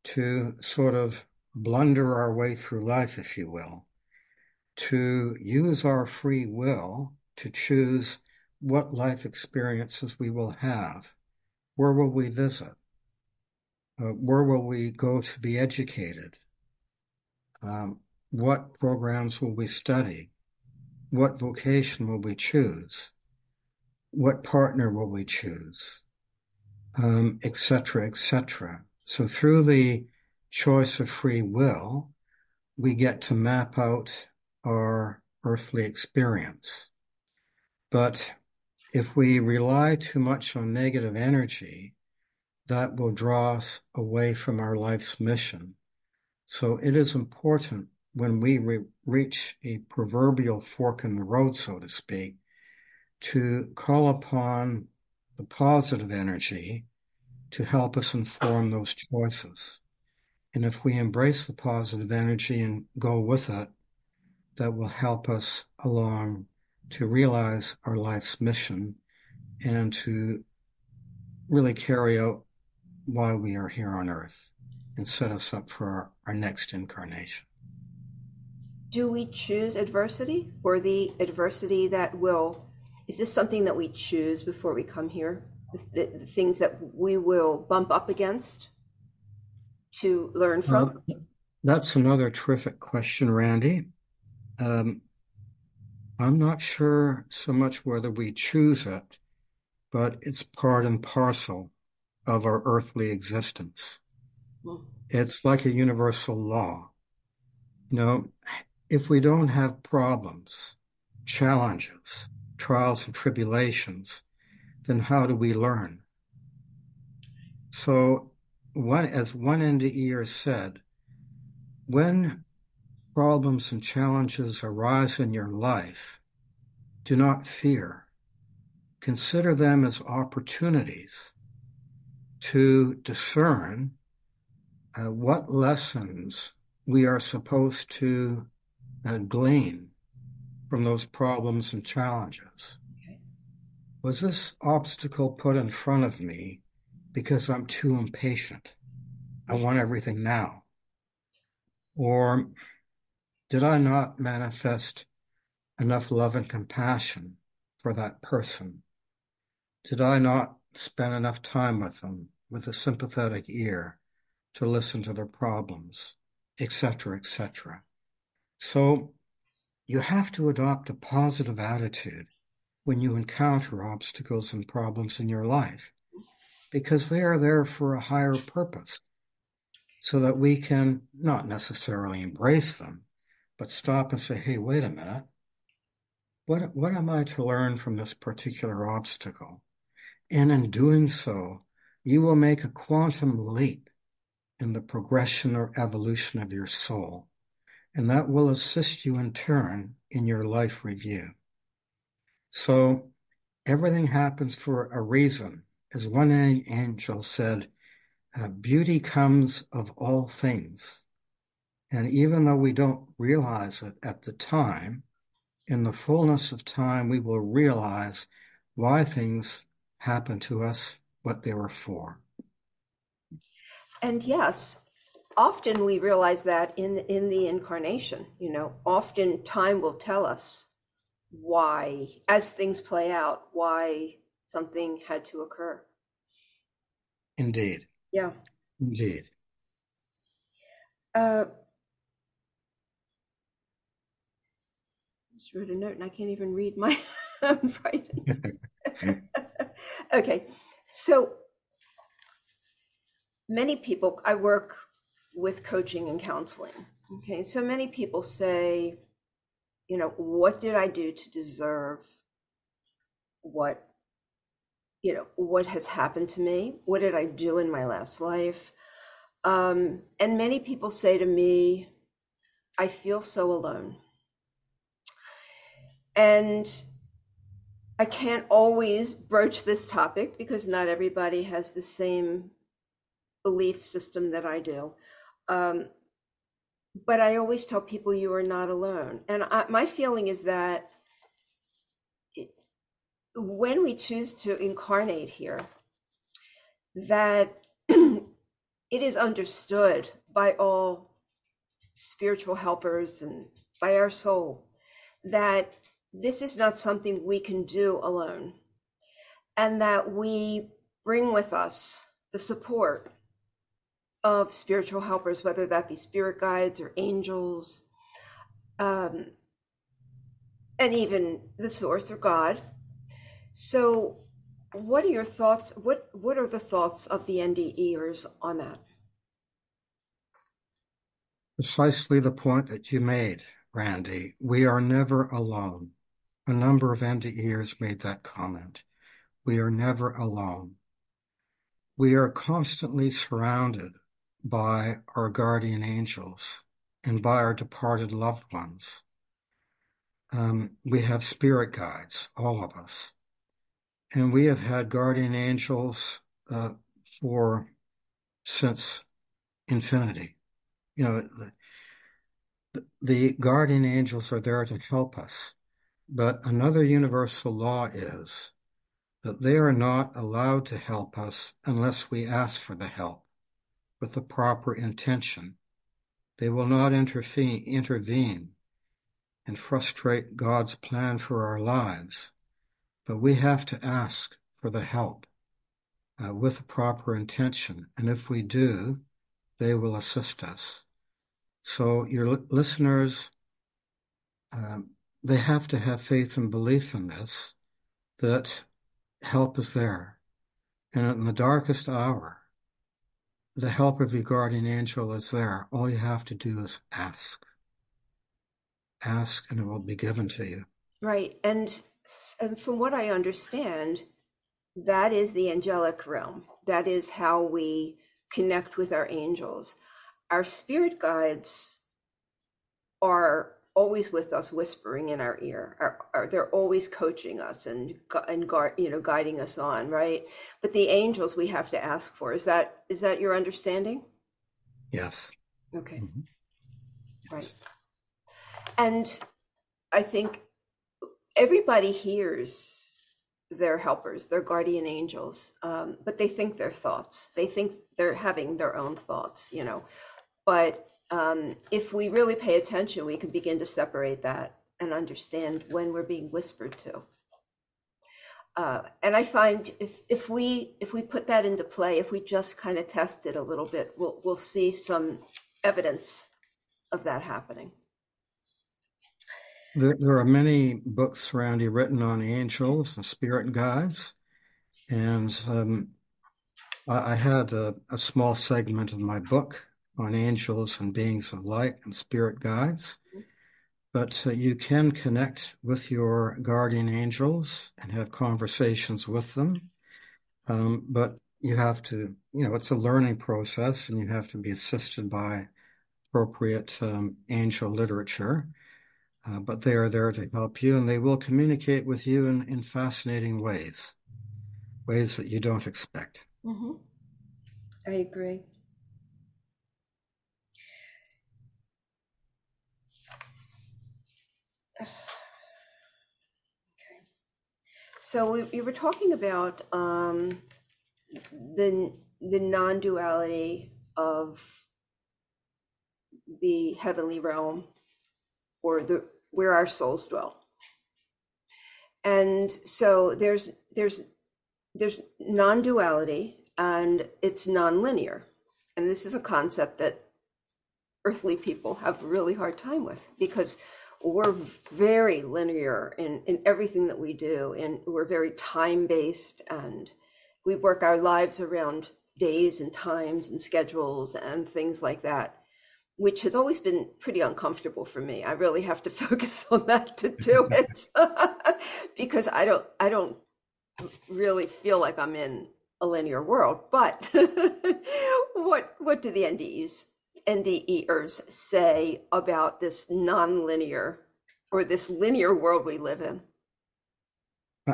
to sort of blunder our way through life, if you will, to use our free will to choose what life experiences we will have, where will we visit, uh, where will we go to be educated, um, what programs will we study, what vocation will we choose, what partner will we choose, um, et cetera, et cetera. So through the choice of free will, we get to map out our earthly experience. But if we rely too much on negative energy, that will draw us away from our life's mission. So it is important when we re- reach a proverbial fork in the road, so to speak, to call upon the positive energy to help us inform those choices. And if we embrace the positive energy and go with it, that will help us along to realize our life's mission and to really carry out why we are here on Earth and set us up for our, our next incarnation. Do we choose adversity, or the adversity that will is this something that we choose before we come here? The, the, the things that we will bump up against to learn from? Uh, that's another terrific question, Randy. Um, I'm not sure so much whether we choose it, but it's part and parcel of our earthly existence. Mm. It's like a universal law. You know, if we don't have problems, challenges, trials and tribulations, then how do we learn? So one, as one N D E said, when problems and challenges arise in your life, do not fear. Consider them as opportunities to discern uh, what lessons we are supposed to uh, glean from those problems and challenges. Okay. Was this obstacle put in front of me because I'm too impatient? I want everything now. Or did I not manifest enough love and compassion for that person? Did I not spend enough time with them with a sympathetic ear to listen to their problems, et cetera, et cetera? So you have to adopt a positive attitude when you encounter obstacles and problems in your life, because they are there for a higher purpose, so that we can not necessarily embrace them, but stop and say, hey, wait a minute, what, what am I to learn from this particular obstacle? And in doing so, you will make a quantum leap in the progression or evolution of your soul. And that will assist you in turn in your life review. So everything happens for a reason. As one angel said, uh, beauty comes of all things. And even though we don't realize it at the time, in the fullness of time, we will realize why things happen to us, what they were for. And yes, often we realize that in, in the incarnation, you know, often time will tell us why, as things play out, why something had to occur. Indeed. Yeah. Indeed. Uh, I just wrote a note and I can't even read my writing. Okay. So many people, I work with coaching and counseling. Okay, so many people say, you know, what did I do to deserve what, you know, what has happened to me? What did I do in my last life? Um, and many people say to me, I feel so alone. And I can't always broach this topic because not everybody has the same belief system that I do. Um, but I always tell people you are not alone. And I, my feeling is that it, when we choose to incarnate here, that it is understood by all spiritual helpers and by our soul that this is not something we can do alone, and that we bring with us the support of spiritual helpers, whether that be spirit guides or angels, um, and even the source or God. So what are your thoughts? What, what are the thoughts of the NDEers on that? Precisely the point that you made, Randy. We are never alone. A number of NDEers made that comment. We are never alone. We are constantly surrounded by our guardian angels and by our departed loved ones. Um, we have spirit guides, all of us. And we have had guardian angels uh, for since infinity. You know, the, the guardian angels are there to help us. But another universal law is that they are not allowed to help us unless we ask for the help with the proper intention. They will not interfe- intervene and frustrate God's plan for our lives But we have to ask for the help uh, with proper intention. And if we do, they will assist us. So your listeners, um, they have to have faith and belief in this, that help is there. And in the darkest hour, the help of your guardian angel is there. All you have to do is ask. Ask and it will be given to you. Right. And, and from what I understand, that is the angelic realm. That is how we connect with our angels. Our spirit guides are always with us, whispering in our ear. Our, our, they're always coaching us and and you know guiding us on, right? But the angels we have to ask for. Is that is that your understanding? Yes. Okay. Mm-hmm. Yes. Right. And I think everybody hears their helpers, their guardian angels, um, but they think their thoughts. They think they're having their own thoughts, you know, but. Um, if we really pay attention, we can begin to separate that and understand when we're being whispered to. Uh, and I find if, if we if we put that into play, if we just kind of test it a little bit, we'll we'll see some evidence of that happening. There, there are many books around you written on angels and spirit guides, and um, I, I had a, a small segment of my book on angels and beings of light and spirit guides. But uh, you can connect with your guardian angels and have conversations with them. Um, but you have to, you know, it's a learning process and you have to be assisted by appropriate um, angel literature. Uh, but they are there to help you and they will communicate with you in, in fascinating ways, ways that you don't expect. Mm-hmm. I agree. Okay. So we, we were talking about um, the the non-duality of the heavenly realm, or the where our souls dwell. And so there's there's there's non-duality, and it's non-linear, and this is a concept that earthly people have a really hard time with because we're very linear in, in everything that we do, and we're very time-based, and we work our lives around days and times and schedules and things like that, which has always been pretty uncomfortable for me. I really have to focus on that to do it because I don't, I don't really feel like I'm in a linear world. But what, what do the N D Es N D E ers say about this non-linear or this linear world we live in?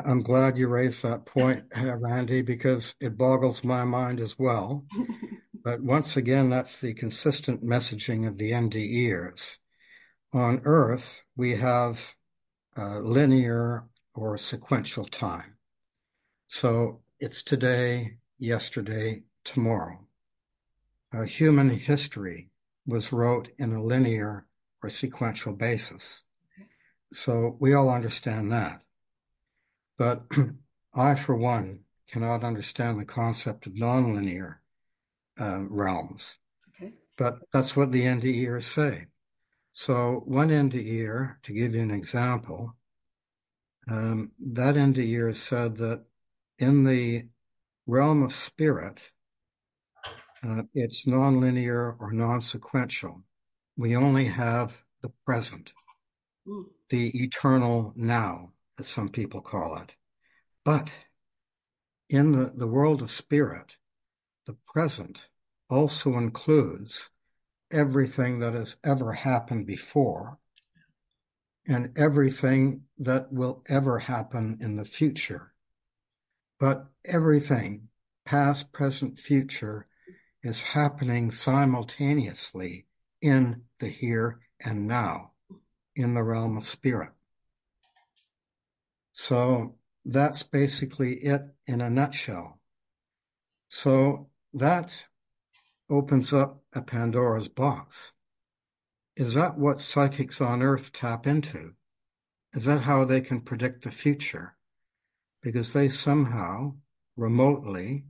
I'm glad you raised that point, Randy, because it boggles my mind as well. But once again, that's the consistent messaging of the N D E ers. On Earth, we have uh, linear or sequential time. So it's today, yesterday, tomorrow. Uh, human history was wrote in a linear or sequential basis. So we all understand that. But I, for one, cannot understand the concept of nonlinear uh, realms. Okay. But that's what the N D E ers say. So one N D E er, to give you an example, um, that N D E er said that in the realm of spirit, Uh, it's nonlinear or non-sequential. We only have the present, the eternal now, as some people call it. But in the, the world of spirit, the present also includes everything that has ever happened before and everything that will ever happen in the future. But everything, past, present, future, is happening simultaneously in the here and now, in the realm of spirit. So that's basically it in a nutshell. So that opens up a Pandora's box. Is that what psychics on Earth tap into? Is that how they can predict the future? because they somehow remotely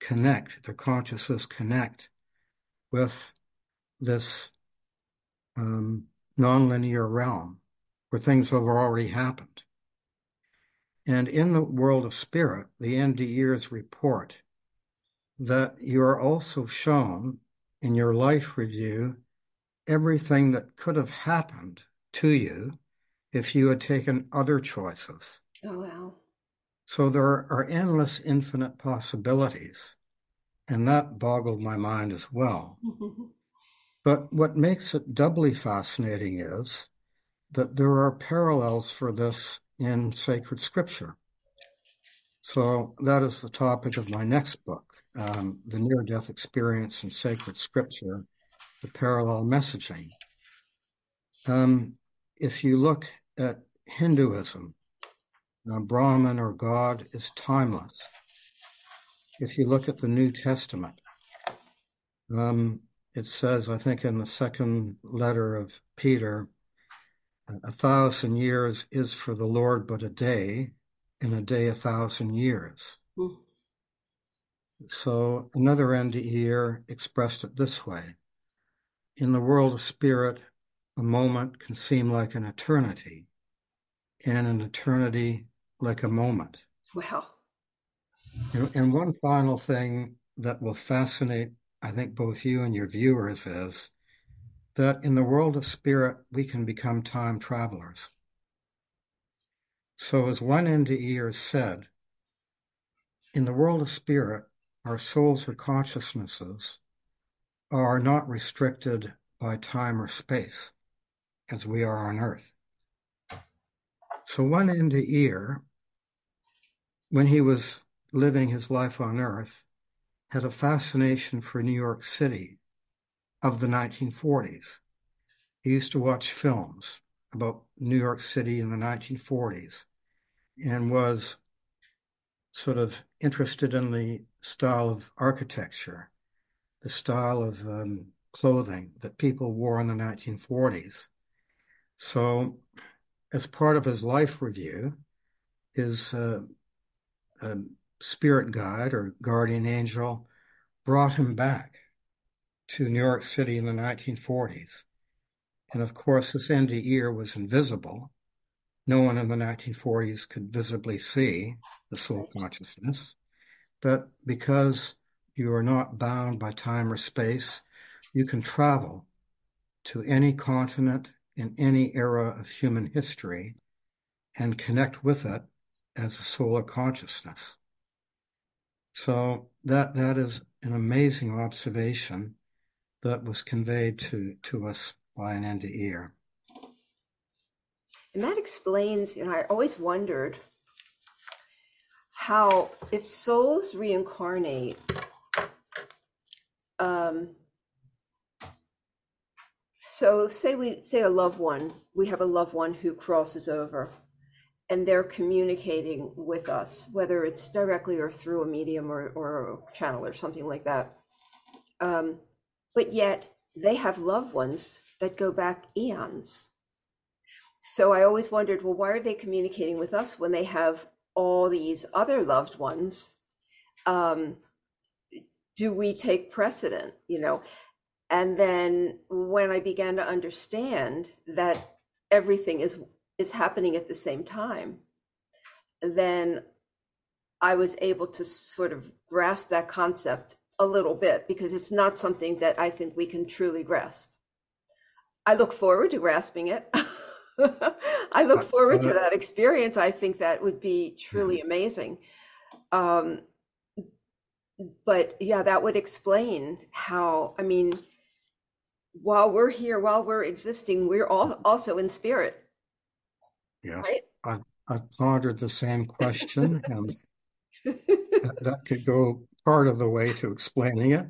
connect, the consciousness connect with this um, non-linear realm where things have already happened. And in the world of spirit, the M D E's report that you are also shown in your life review everything that could have happened to you if you had taken other choices. Oh, wow. So there are endless, infinite possibilities. And that boggled my mind as well. But what makes it doubly fascinating is that there are parallels for this in sacred scripture. So that is the topic of my next book, um, The Near-Death Experience in Sacred Scripture, The Parallel Messaging. Um, if you look at Hinduism, uh, Brahman or God is timeless. If you look at the New Testament, um, it says, I think in the second letter of Peter, a thousand years is for the Lord but a day, and a day a thousand years. Mm. So another M D E expressed it this way. In the world of spirit, a moment can seem like an eternity, and an eternity like a moment. Wow. And, and one final thing that will fascinate, I think, both you and your viewers is that in the world of spirit, we can become time travelers. So as one M D E said, in the world of spirit, our souls or consciousnesses are not restricted by time or space as we are on earth. So one M D E, when he was living his life on earth, had a fascination for New York City of the nineteen forties. He used to watch films about New York City in the nineteen forties and was sort of interested in the style of architecture, the style of um, clothing that people wore in the nineteen forties. So as part of his life review, his uh, uh, spirit guide or guardian angel brought him back to New York City in the nineteen forties. And of course, this M D E was invisible. No one in the nineteen forties could visibly see the soul consciousness. But because you are not bound by time or space, you can travel to any continent in any era of human history and connect with it as a soul consciousness. So that that is an amazing observation that was conveyed to, to us by an M D E. And that explains, you know, I always wondered how, if souls reincarnate, um, so say we, say a loved one, we have a loved one who crosses over and they're communicating with us, whether it's directly or through a medium or, or a channel or something like that. Um, But yet they have loved ones that go back eons. So I always wondered, well, why are they communicating with us when they have all these other loved ones? Um, do we take precedent, you know? And then when I began to understand that everything is, is happening at the same time, then I was able to sort of grasp that concept a little bit, because it's not something that I think we can truly grasp. I look forward to grasping it. I look forward to that experience. I think that would be truly amazing. Um, but yeah, that would explain how, I mean, while we're here, while we're existing, we're all also in spirit. Yeah, right? I, I pondered the same question, and that, that could go part of the way to explaining it.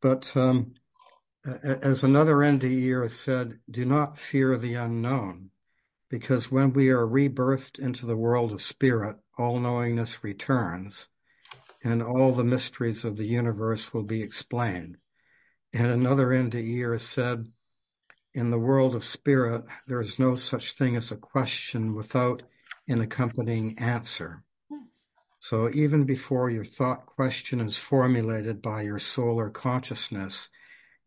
But um, as another M D E said, do not fear the unknown, because when we are rebirthed into the world of spirit, all knowingness returns and all the mysteries of the universe will be explained. And another M D E said, in the world of spirit, there is no such thing as a question without an accompanying answer. So even before your thought question is formulated by your soul or consciousness,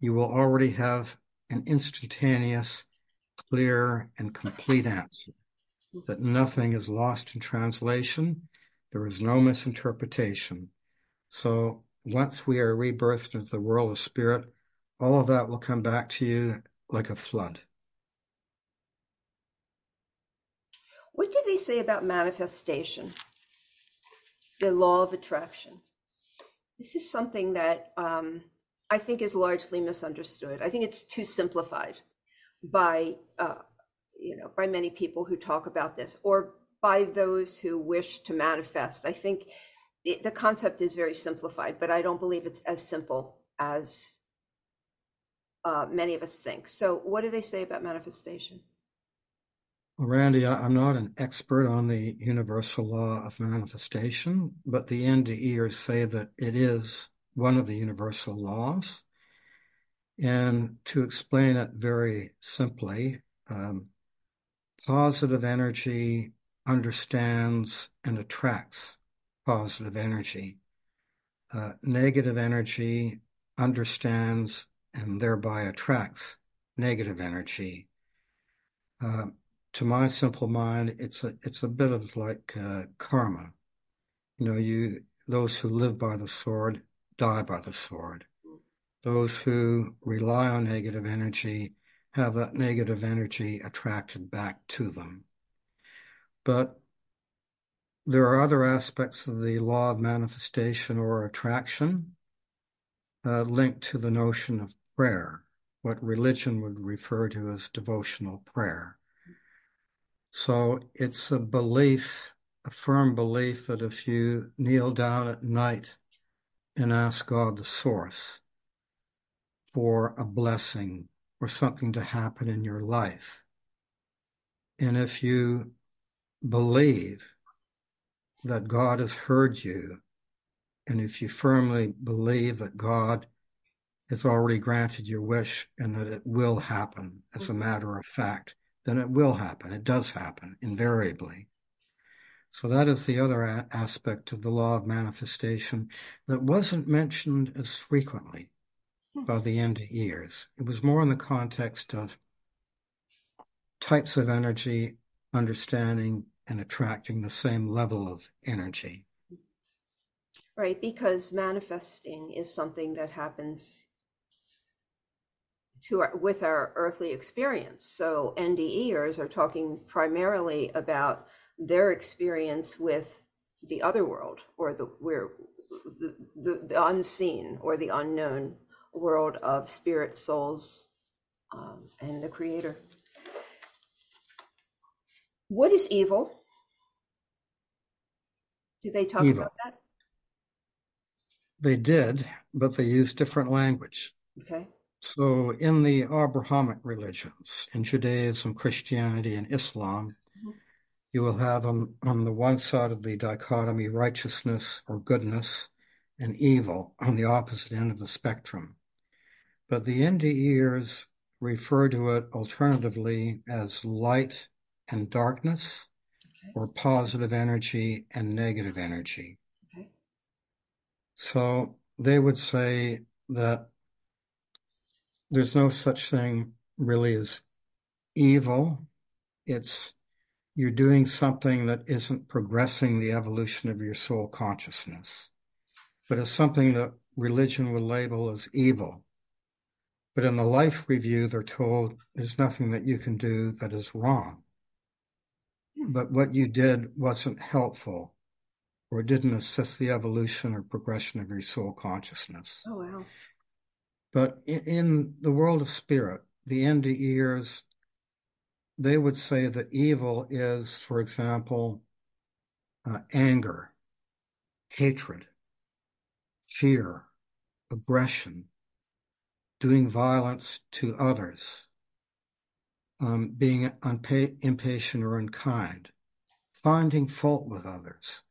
you will already have an instantaneous, clear, and complete answer, that nothing is lost in translation. There is no misinterpretation. So once we are rebirthed into the world of spirit, all of that will come back to you like a flood. What do they say about manifestation? The law of attraction. This is something that um, I think is largely misunderstood. I think it's too simplified by, uh, you know, by many people who talk about this, or by those who wish to manifest. I think it, the concept is very simplified, but I don't believe it's as simple as uh, many of us think. So what do they say about manifestation? Well, Randy, I'm not an expert on the universal law of manifestation, but the NDEers say that it is one of the universal laws. And to explain it very simply, um, positive energy understands and attracts positive energy. Uh, negative energy understands and thereby attracts negative energy. Uh, To my simple mind, it's a it's a bit of like uh, karma. You know, you those who live by the sword die by the sword. Those who rely on negative energy have that negative energy attracted back to them. But there are other aspects of the law of manifestation or attraction uh, linked to the notion of prayer, what religion would refer to as devotional prayer. So it's a belief, a firm belief, that if you kneel down at night and ask God, the source, for a blessing or something to happen in your life, and if you believe that God has heard you, and if you firmly believe that God has already granted your wish and that it will happen as a matter of fact, then it will happen. It does happen, invariably. So that is the other a- aspect of the law of manifestation that wasn't mentioned as frequently by the NDEers. It was more in the context of types of energy, understanding and attracting the same level of energy. Right, because manifesting is something that happens to our, with our earthly experience. So NDEers are talking primarily about their experience with the other world, or the where the, the, the unseen or the unknown world of spirit, souls, um, and the Creator. What is evil? Did they talk evil. about that? They did, but they used different language. Okay. So in the Abrahamic religions, in Judaism, Christianity, and Islam, mm-hmm. you will have on, on the one side of the dichotomy righteousness or goodness and evil on the opposite end of the spectrum. But the NDEers refer to it alternatively as light and darkness, okay. or positive energy and negative energy. Okay. So they would say that there's no such thing really as evil. It's you're doing something that isn't progressing the evolution of your soul consciousness, but it's something that religion would label as evil. But in the life review, they're told there's nothing that you can do that is wrong. But what you did wasn't helpful or didn't assist the evolution or progression of your soul consciousness. Oh, wow. But in the world of spirit, the NDEers, they would say that evil is, for example, uh, anger, hatred, fear, aggression, doing violence to others, um, being unpa- impatient or unkind, finding fault with others,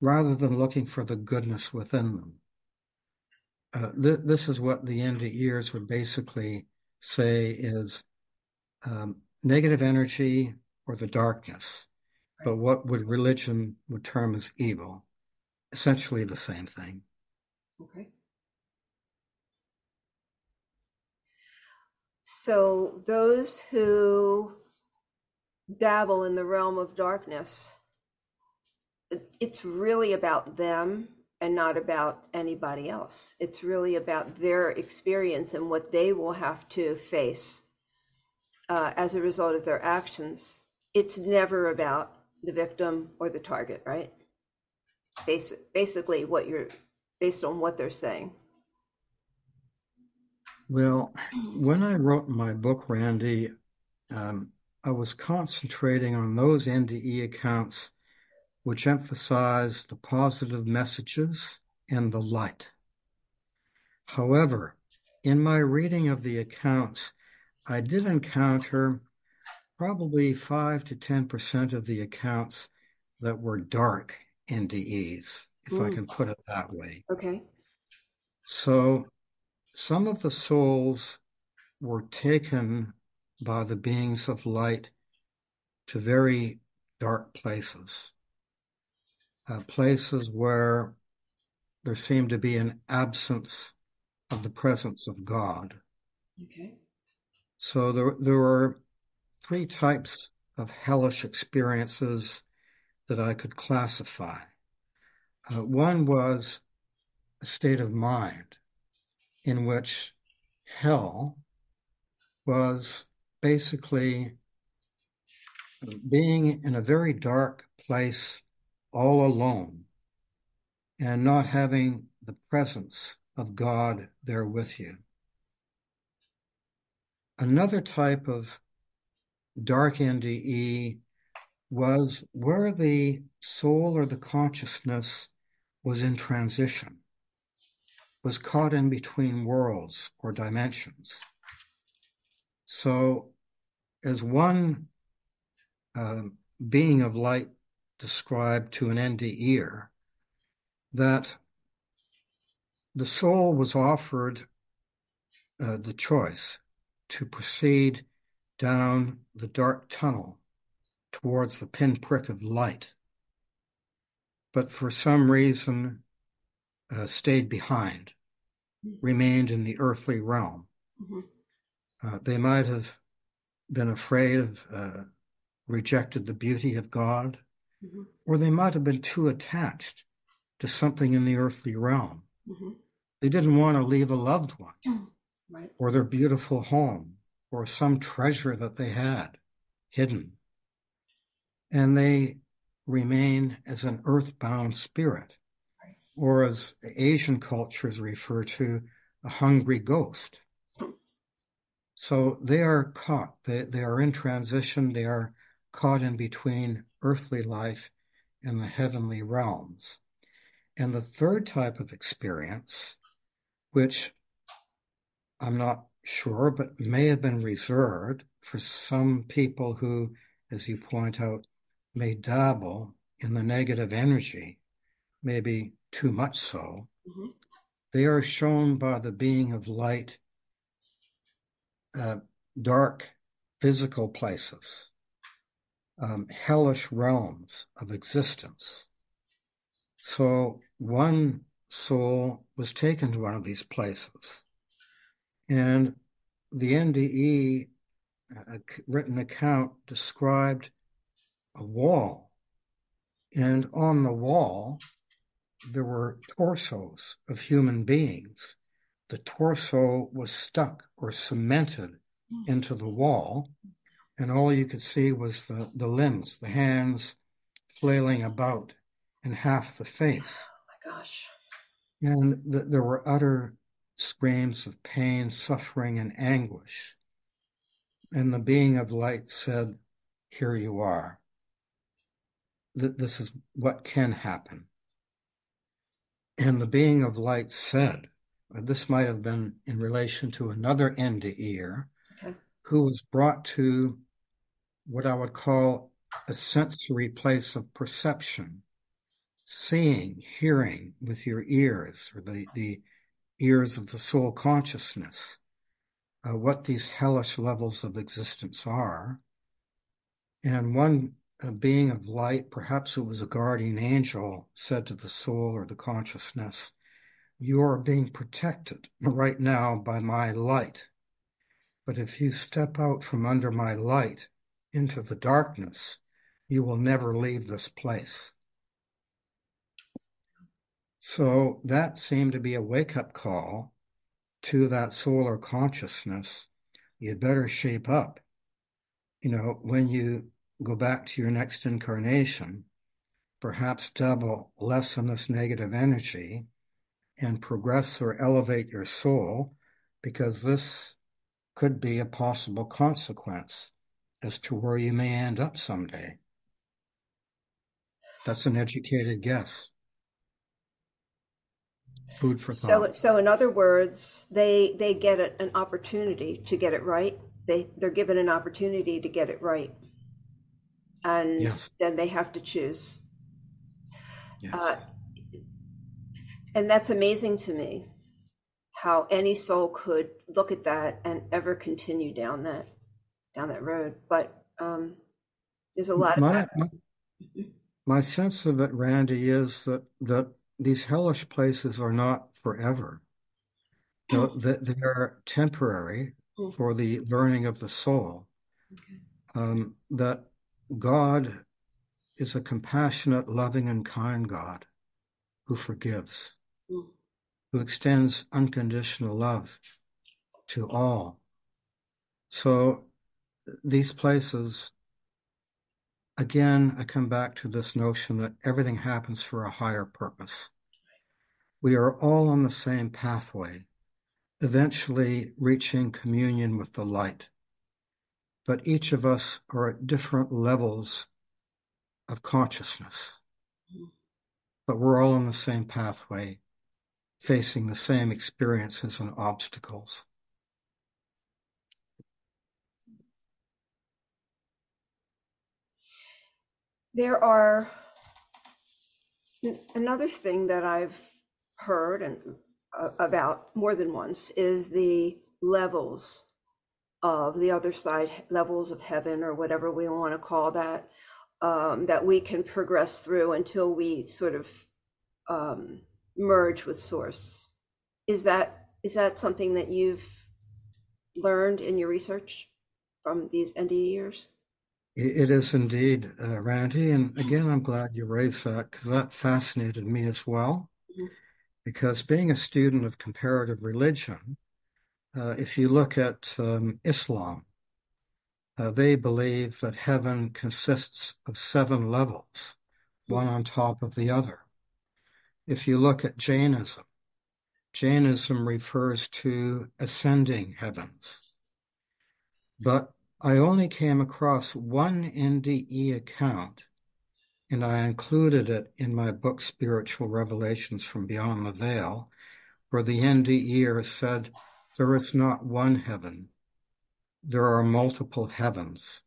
rather than looking for the goodness within them. Uh, th- this is what the NDEers would basically say is um, negative energy or the darkness, but what would religion would term as evil. essentially the same thing. Okay. So those who dabble in the realm of darkness, it's really about them and not about anybody else. It's really about their experience and what they will have to face uh, as a result of their actions. It's never about the victim or the target, right? Basi- basically what you're, based on what they're saying. Well, when I wrote my book, Randy, um, I was concentrating on those N D E accounts which emphasize the positive messages and the light. However, in my reading of the accounts, I did encounter probably five to ten percent of the accounts that were dark N D Es, if mm. I can put it that way. Okay. So some of the souls were taken by the beings of light to very dark places. Uh, places where there seemed to be an absence of the presence of God. Okay. So there, there were three types of hellish experiences that I could classify. Uh, one was a state of mind in which hell was basically being in a very dark place all alone, and not having the presence of God there with you. Another type of dark N D E was where the soul or the consciousness was in transition, was caught in between worlds or dimensions. So, as one uh, being of light described to an N D E-er, that the soul was offered uh, the choice to proceed down the dark tunnel towards the pinprick of light, but for some reason uh, stayed behind, remained in the earthly realm. Mm-hmm. Uh, they might have been afraid of, uh, rejected the beauty of God, Mm-hmm. or they might have been too attached to something in the earthly realm. Mm-hmm. They didn't want to leave a loved one, mm-hmm. right. or their beautiful home, or some treasure that they had hidden. And they remain as an earthbound spirit, right. or as Asian cultures refer to, a hungry ghost. Mm-hmm. So they are caught. They, they are in transition. They are caught in between earthly life and the heavenly realms. And the third type of experience, which I'm not sure, but may have been reserved for some people who, as you point out, may dabble in the negative energy, maybe too much so, mm-hmm. they are shown by the being of light, uh, dark physical places. Um, hellish realms of existence. So one soul was taken to one of these places, and the N D E uh, written account described a wall, and on the wall there were torsos of human beings. The torso was stuck or cemented into the wall, and all you could see was the, the limbs, the hands flailing about, and half the face. Oh my gosh. And th- there were utter screams of pain, suffering, and anguish. And the being of light said, "Here you are. Th- this is what can happen." And the being of light said, this might have been in relation to another N D E-er, okay. who was brought to what I would call a sensory place of perception, seeing, hearing with your ears, or the, the ears of the soul consciousness, uh, what these hellish levels of existence are. And one a being of light, perhaps it was a guardian angel, said to the soul or the consciousness, you are being protected right now by my light. But if you step out from under my light into the darkness, you will never leave this place. So that seemed to be a wake-up call to that soul or consciousness. You'd better shape up. You know, when you go back to your next incarnation, perhaps double, lessen this negative energy and progress or elevate your soul, because this could be a possible consequence as to where you may end up someday. That's an educated guess. Food for thought. So, so in other words, they they get an opportunity to get it right. They, they're given an opportunity to get it right. And yes. Then they have to choose. Yes. Uh, and that's amazing to me, how any soul could look at that and ever continue down that down that road. But um, there's a lot my, of that. My, my sense of it, Randy, is that, that these hellish places are not forever. No, that they are temporary for the learning of the soul. Okay. Um, that God is a compassionate, loving, and kind God who forgives, mm. who extends unconditional love to all. So these places, again, I come back to this notion that everything happens for a higher purpose. We are all on the same pathway, eventually reaching communion with the light. But each of us are at different levels of consciousness. But we're all on the same pathway, facing the same experiences and obstacles. There are another thing that I've heard and uh, about more than once is the levels of the other side, levels of heaven, or whatever we want to call that, um, that we can progress through until we sort of um, merge with Source. Is that is that something that you've learned in your research from these N D E years? It is indeed, uh, Randy. And again, I'm glad you raised that, because that fascinated me as well. Mm-hmm. Because being a student of comparative religion, Uh, if you look at um, Islam, uh, they believe that heaven consists of seven levels, one on top of the other. If you look at Jainism, Jainism refers to ascending heavens. But I only came across one N D E account, and I included it in my book, Spiritual Revelations from Beyond the Veil, where the N D E said, there is not one heaven. There are multiple heavens.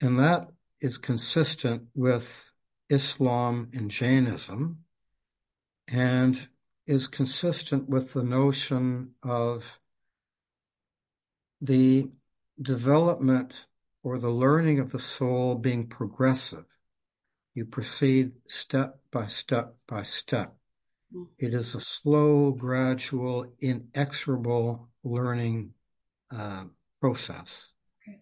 And that is consistent with Islam and Jainism, and is consistent with the notion of the development or the learning of the soul being progressive. You proceed step by step by step. It is a slow, gradual, inexorable learning uh, process. Okay.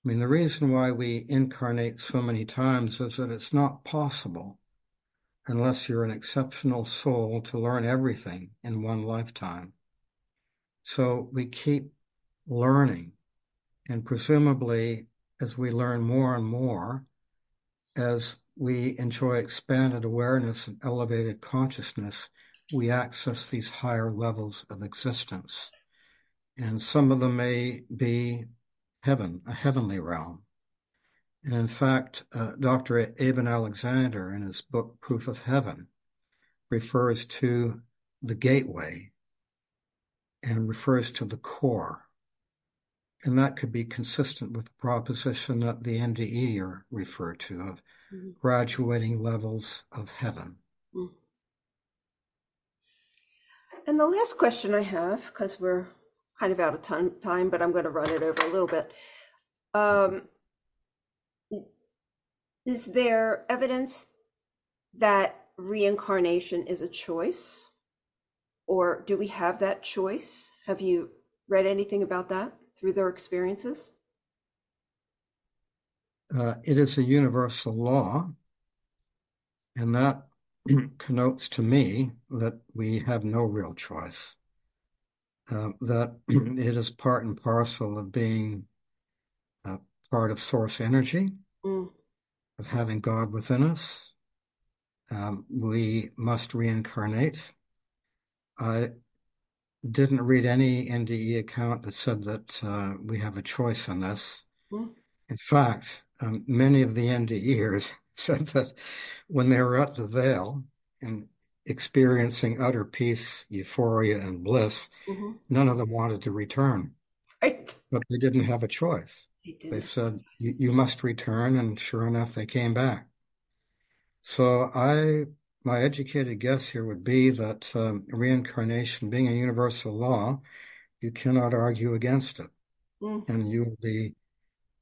I mean, the reason why we incarnate so many times is that it's not possible, unless you're an exceptional soul, to learn everything in one lifetime. So we keep learning, and presumably, as we learn more and more, as we enjoy expanded awareness and elevated consciousness, we access these higher levels of existence. And some of them may be heaven, a heavenly realm. And in fact, uh, Doctor Eben Alexander, in his book, Proof of Heaven, refers to the gateway and refers to the core. And that could be consistent with the proposition that the N D E are referred to of mm-hmm. graduating levels of heaven. And the last question I have, because we're kind of out of time, time, but I'm going to run it over a little bit. Um, Is there evidence that reincarnation is a choice? Or do we have that choice? Have you read anything about that through their experiences? Uh, it is a universal law, and that connotes to me that we have no real choice, uh, that it is part and parcel of being uh, part of source energy, mm. of having God within us. Um, we must reincarnate. I didn't read any N D E account that said that uh, we have a choice in this. Mm. In fact, um, many of the N D E'ers said that when they were at the veil and experiencing utter peace, euphoria, and bliss, mm-hmm. none of them wanted to return. Right. But they didn't have a choice. They, they said, you, you must return, and sure enough, they came back. So I, my educated guess here would be that um, reincarnation being a universal law, you cannot argue against it. Mm-hmm. And you will be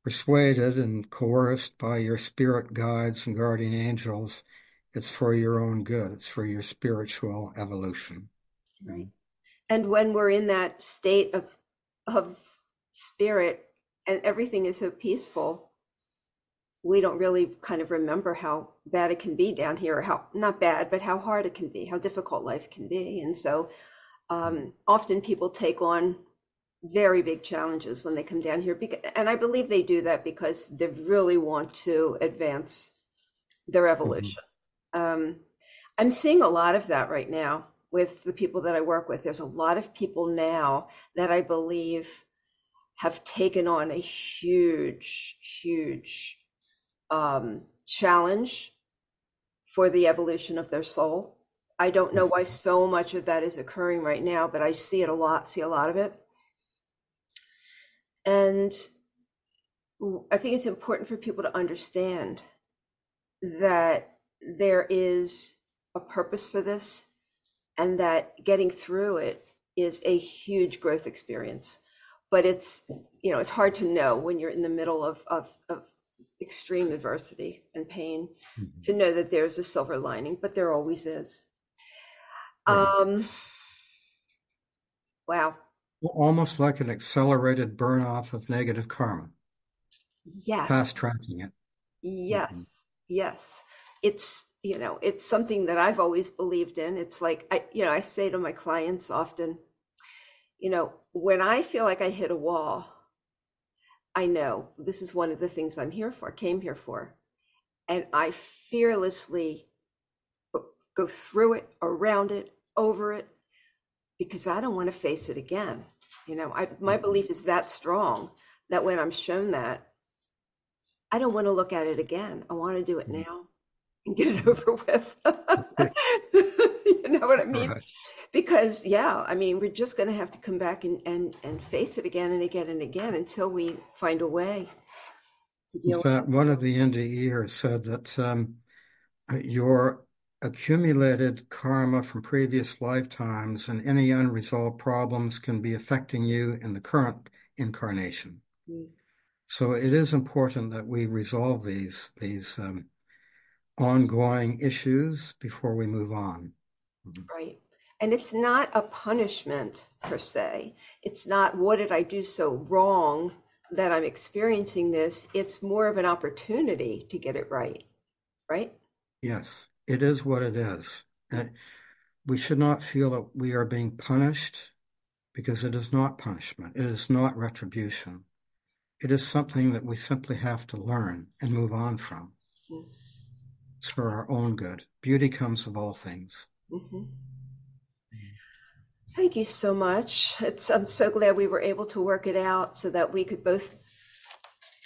persuaded and coerced by your spirit guides and guardian angels. It's for your own good. It's for your spiritual evolution. Right. And when we're in that state of of spirit and everything is so peaceful, we don't really kind of remember how bad it can be down here, or how not bad, but how hard it can be, how difficult life can be. And so um, often people take on very big challenges when they come down here, and I believe they do that because they really want to advance their evolution. Mm-hmm. um, I'm seeing a lot of that right now with the people that I work with. There's a lot of people now that I believe have taken on a huge huge um, challenge for the evolution of their soul. I don't know why so much of that is occurring right now, but I see it a lot see a lot of it. And I think it's important for people to understand that there is a purpose for this, and that getting through it is a huge growth experience. But it's, you know, it's hard to know when you're in the middle of, of, of extreme adversity and pain, mm-hmm. to know that there's a silver lining, but there always is. Um, wow. Almost like an accelerated burn off of negative karma. Yes. Fast tracking it. Yes. Mm-hmm. Yes. It's, you know, it's something that I've always believed in. It's like, I, you know, I say to my clients often, you know, when I feel like I hit a wall, I know this is one of the things I'm here for, came here for. And I fearlessly go through it, around it, over it, because I don't want to face it again. You know, I, my belief is that strong that when I'm shown that, I don't want to look at it again. I want to do it now and get it over with. You know what I mean? Right. Because, yeah, I mean, we're just going to have to come back and, and, and face it again and again and again until we find a way to deal but with it. One of the N D E'ers said that um, your accumulated karma from previous lifetimes and any unresolved problems can be affecting you in the current incarnation. Mm. So it is important that we resolve these these um, ongoing issues before we move on. Right. And it's not a punishment per se. It's not what did I do so wrong that I'm experiencing this. It's more of an opportunity to get it right. Right? Yes. It is what it is. And we should not feel that we are being punished, because it is not punishment. It is not retribution. It is something that we simply have to learn and move on from. Mm-hmm. It's for our own good. Beauty comes of all things. Mm-hmm. Thank you so much. It's, I'm so glad we were able to work it out so that we could both,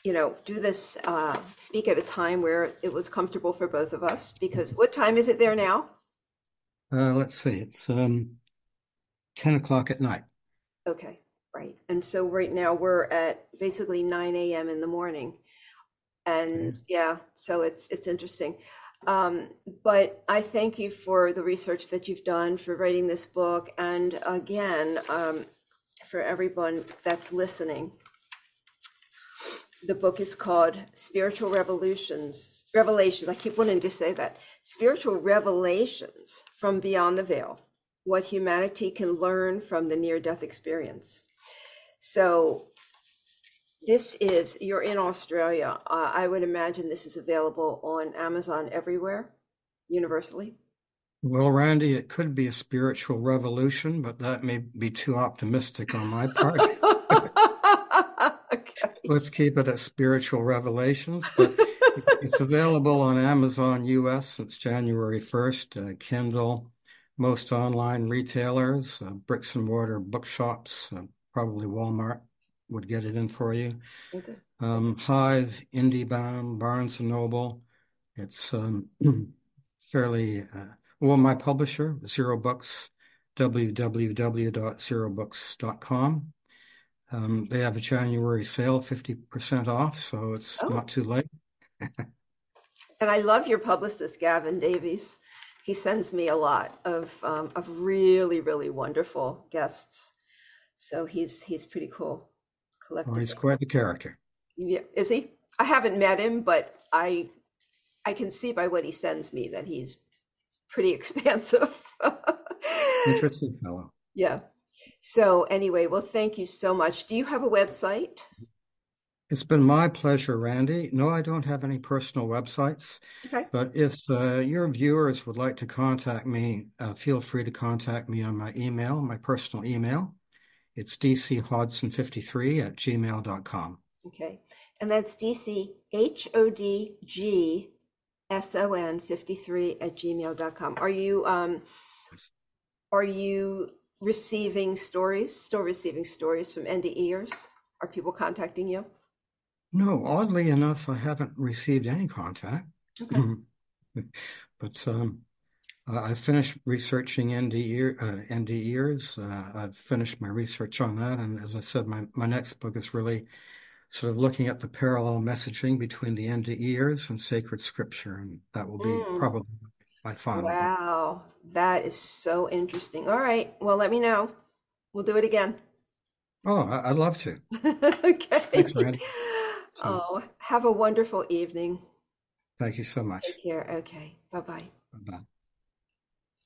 you know, do this, uh, speak at a time where it was comfortable for both of us, because what time is it there now? Uh, let's see, it's um, ten o'clock at night. Okay, right. And so right now we're at basically nine a.m. in the morning. And okay. yeah, so it's it's interesting. Um, but I thank you for the research that you've done, for writing this book. And again, um, for everyone that's listening, The book is called Spiritual Revelations, Revelations, I keep wanting to say that, Spiritual Revelations from Beyond the Veil, What Humanity Can Learn from the Near-Death Experience. So this is, you're in Australia, uh, I would imagine this is available on Amazon everywhere, universally. Well, Randy, it could be a spiritual revolution, but that may be too optimistic on my part. Let's keep it at Spiritual Revelations, but it's available on Amazon U S since January first, uh, Kindle, most online retailers, uh, bricks and mortar bookshops, uh, probably Walmart would get it in for you. Okay. Um, Hive, IndieBound, Barnes and Noble. It's um, fairly, uh, well, my publisher, Zero Books, w w w dot zero books dot com. Um, they have a January sale, fifty percent off, so it's oh. not too late. And I love your publicist, Gavin Davies. He sends me a lot of um, of really, really wonderful guests. So he's he's pretty cool. Oh, he's quite the character. Yeah, is he? I haven't met him, but I I can see by what he sends me that he's pretty expansive. Interesting fellow. Yeah. So anyway, well, thank you so much. Do you have a website? It's been my pleasure, Randy. No, I don't have any personal websites. Okay. But if uh, your viewers would like to contact me, uh, feel free to contact me on my email, my personal email. It's d c hodgson five three at gmail dot com. Okay. And that's d c h o d g s o n five three at gmail dot com. Are you, um, are you... receiving stories, still receiving stories from NDEers? Are people contacting you? No, oddly enough, I haven't received any contact. Okay. But um, I finished researching N D E, uh, NDEers. Uh, I've finished my research on that. And as I said, my, my next book is really sort of looking at the parallel messaging between the NDEers and sacred scripture. And that will be mm. probably my final book. Wow. That is so interesting. All right. Well, let me know. We'll do it again. Oh, I'd love to. Okay. Thanks, Randy. Oh, have a wonderful evening. Thank you so much. Take care. Okay. Bye-bye. Bye-bye.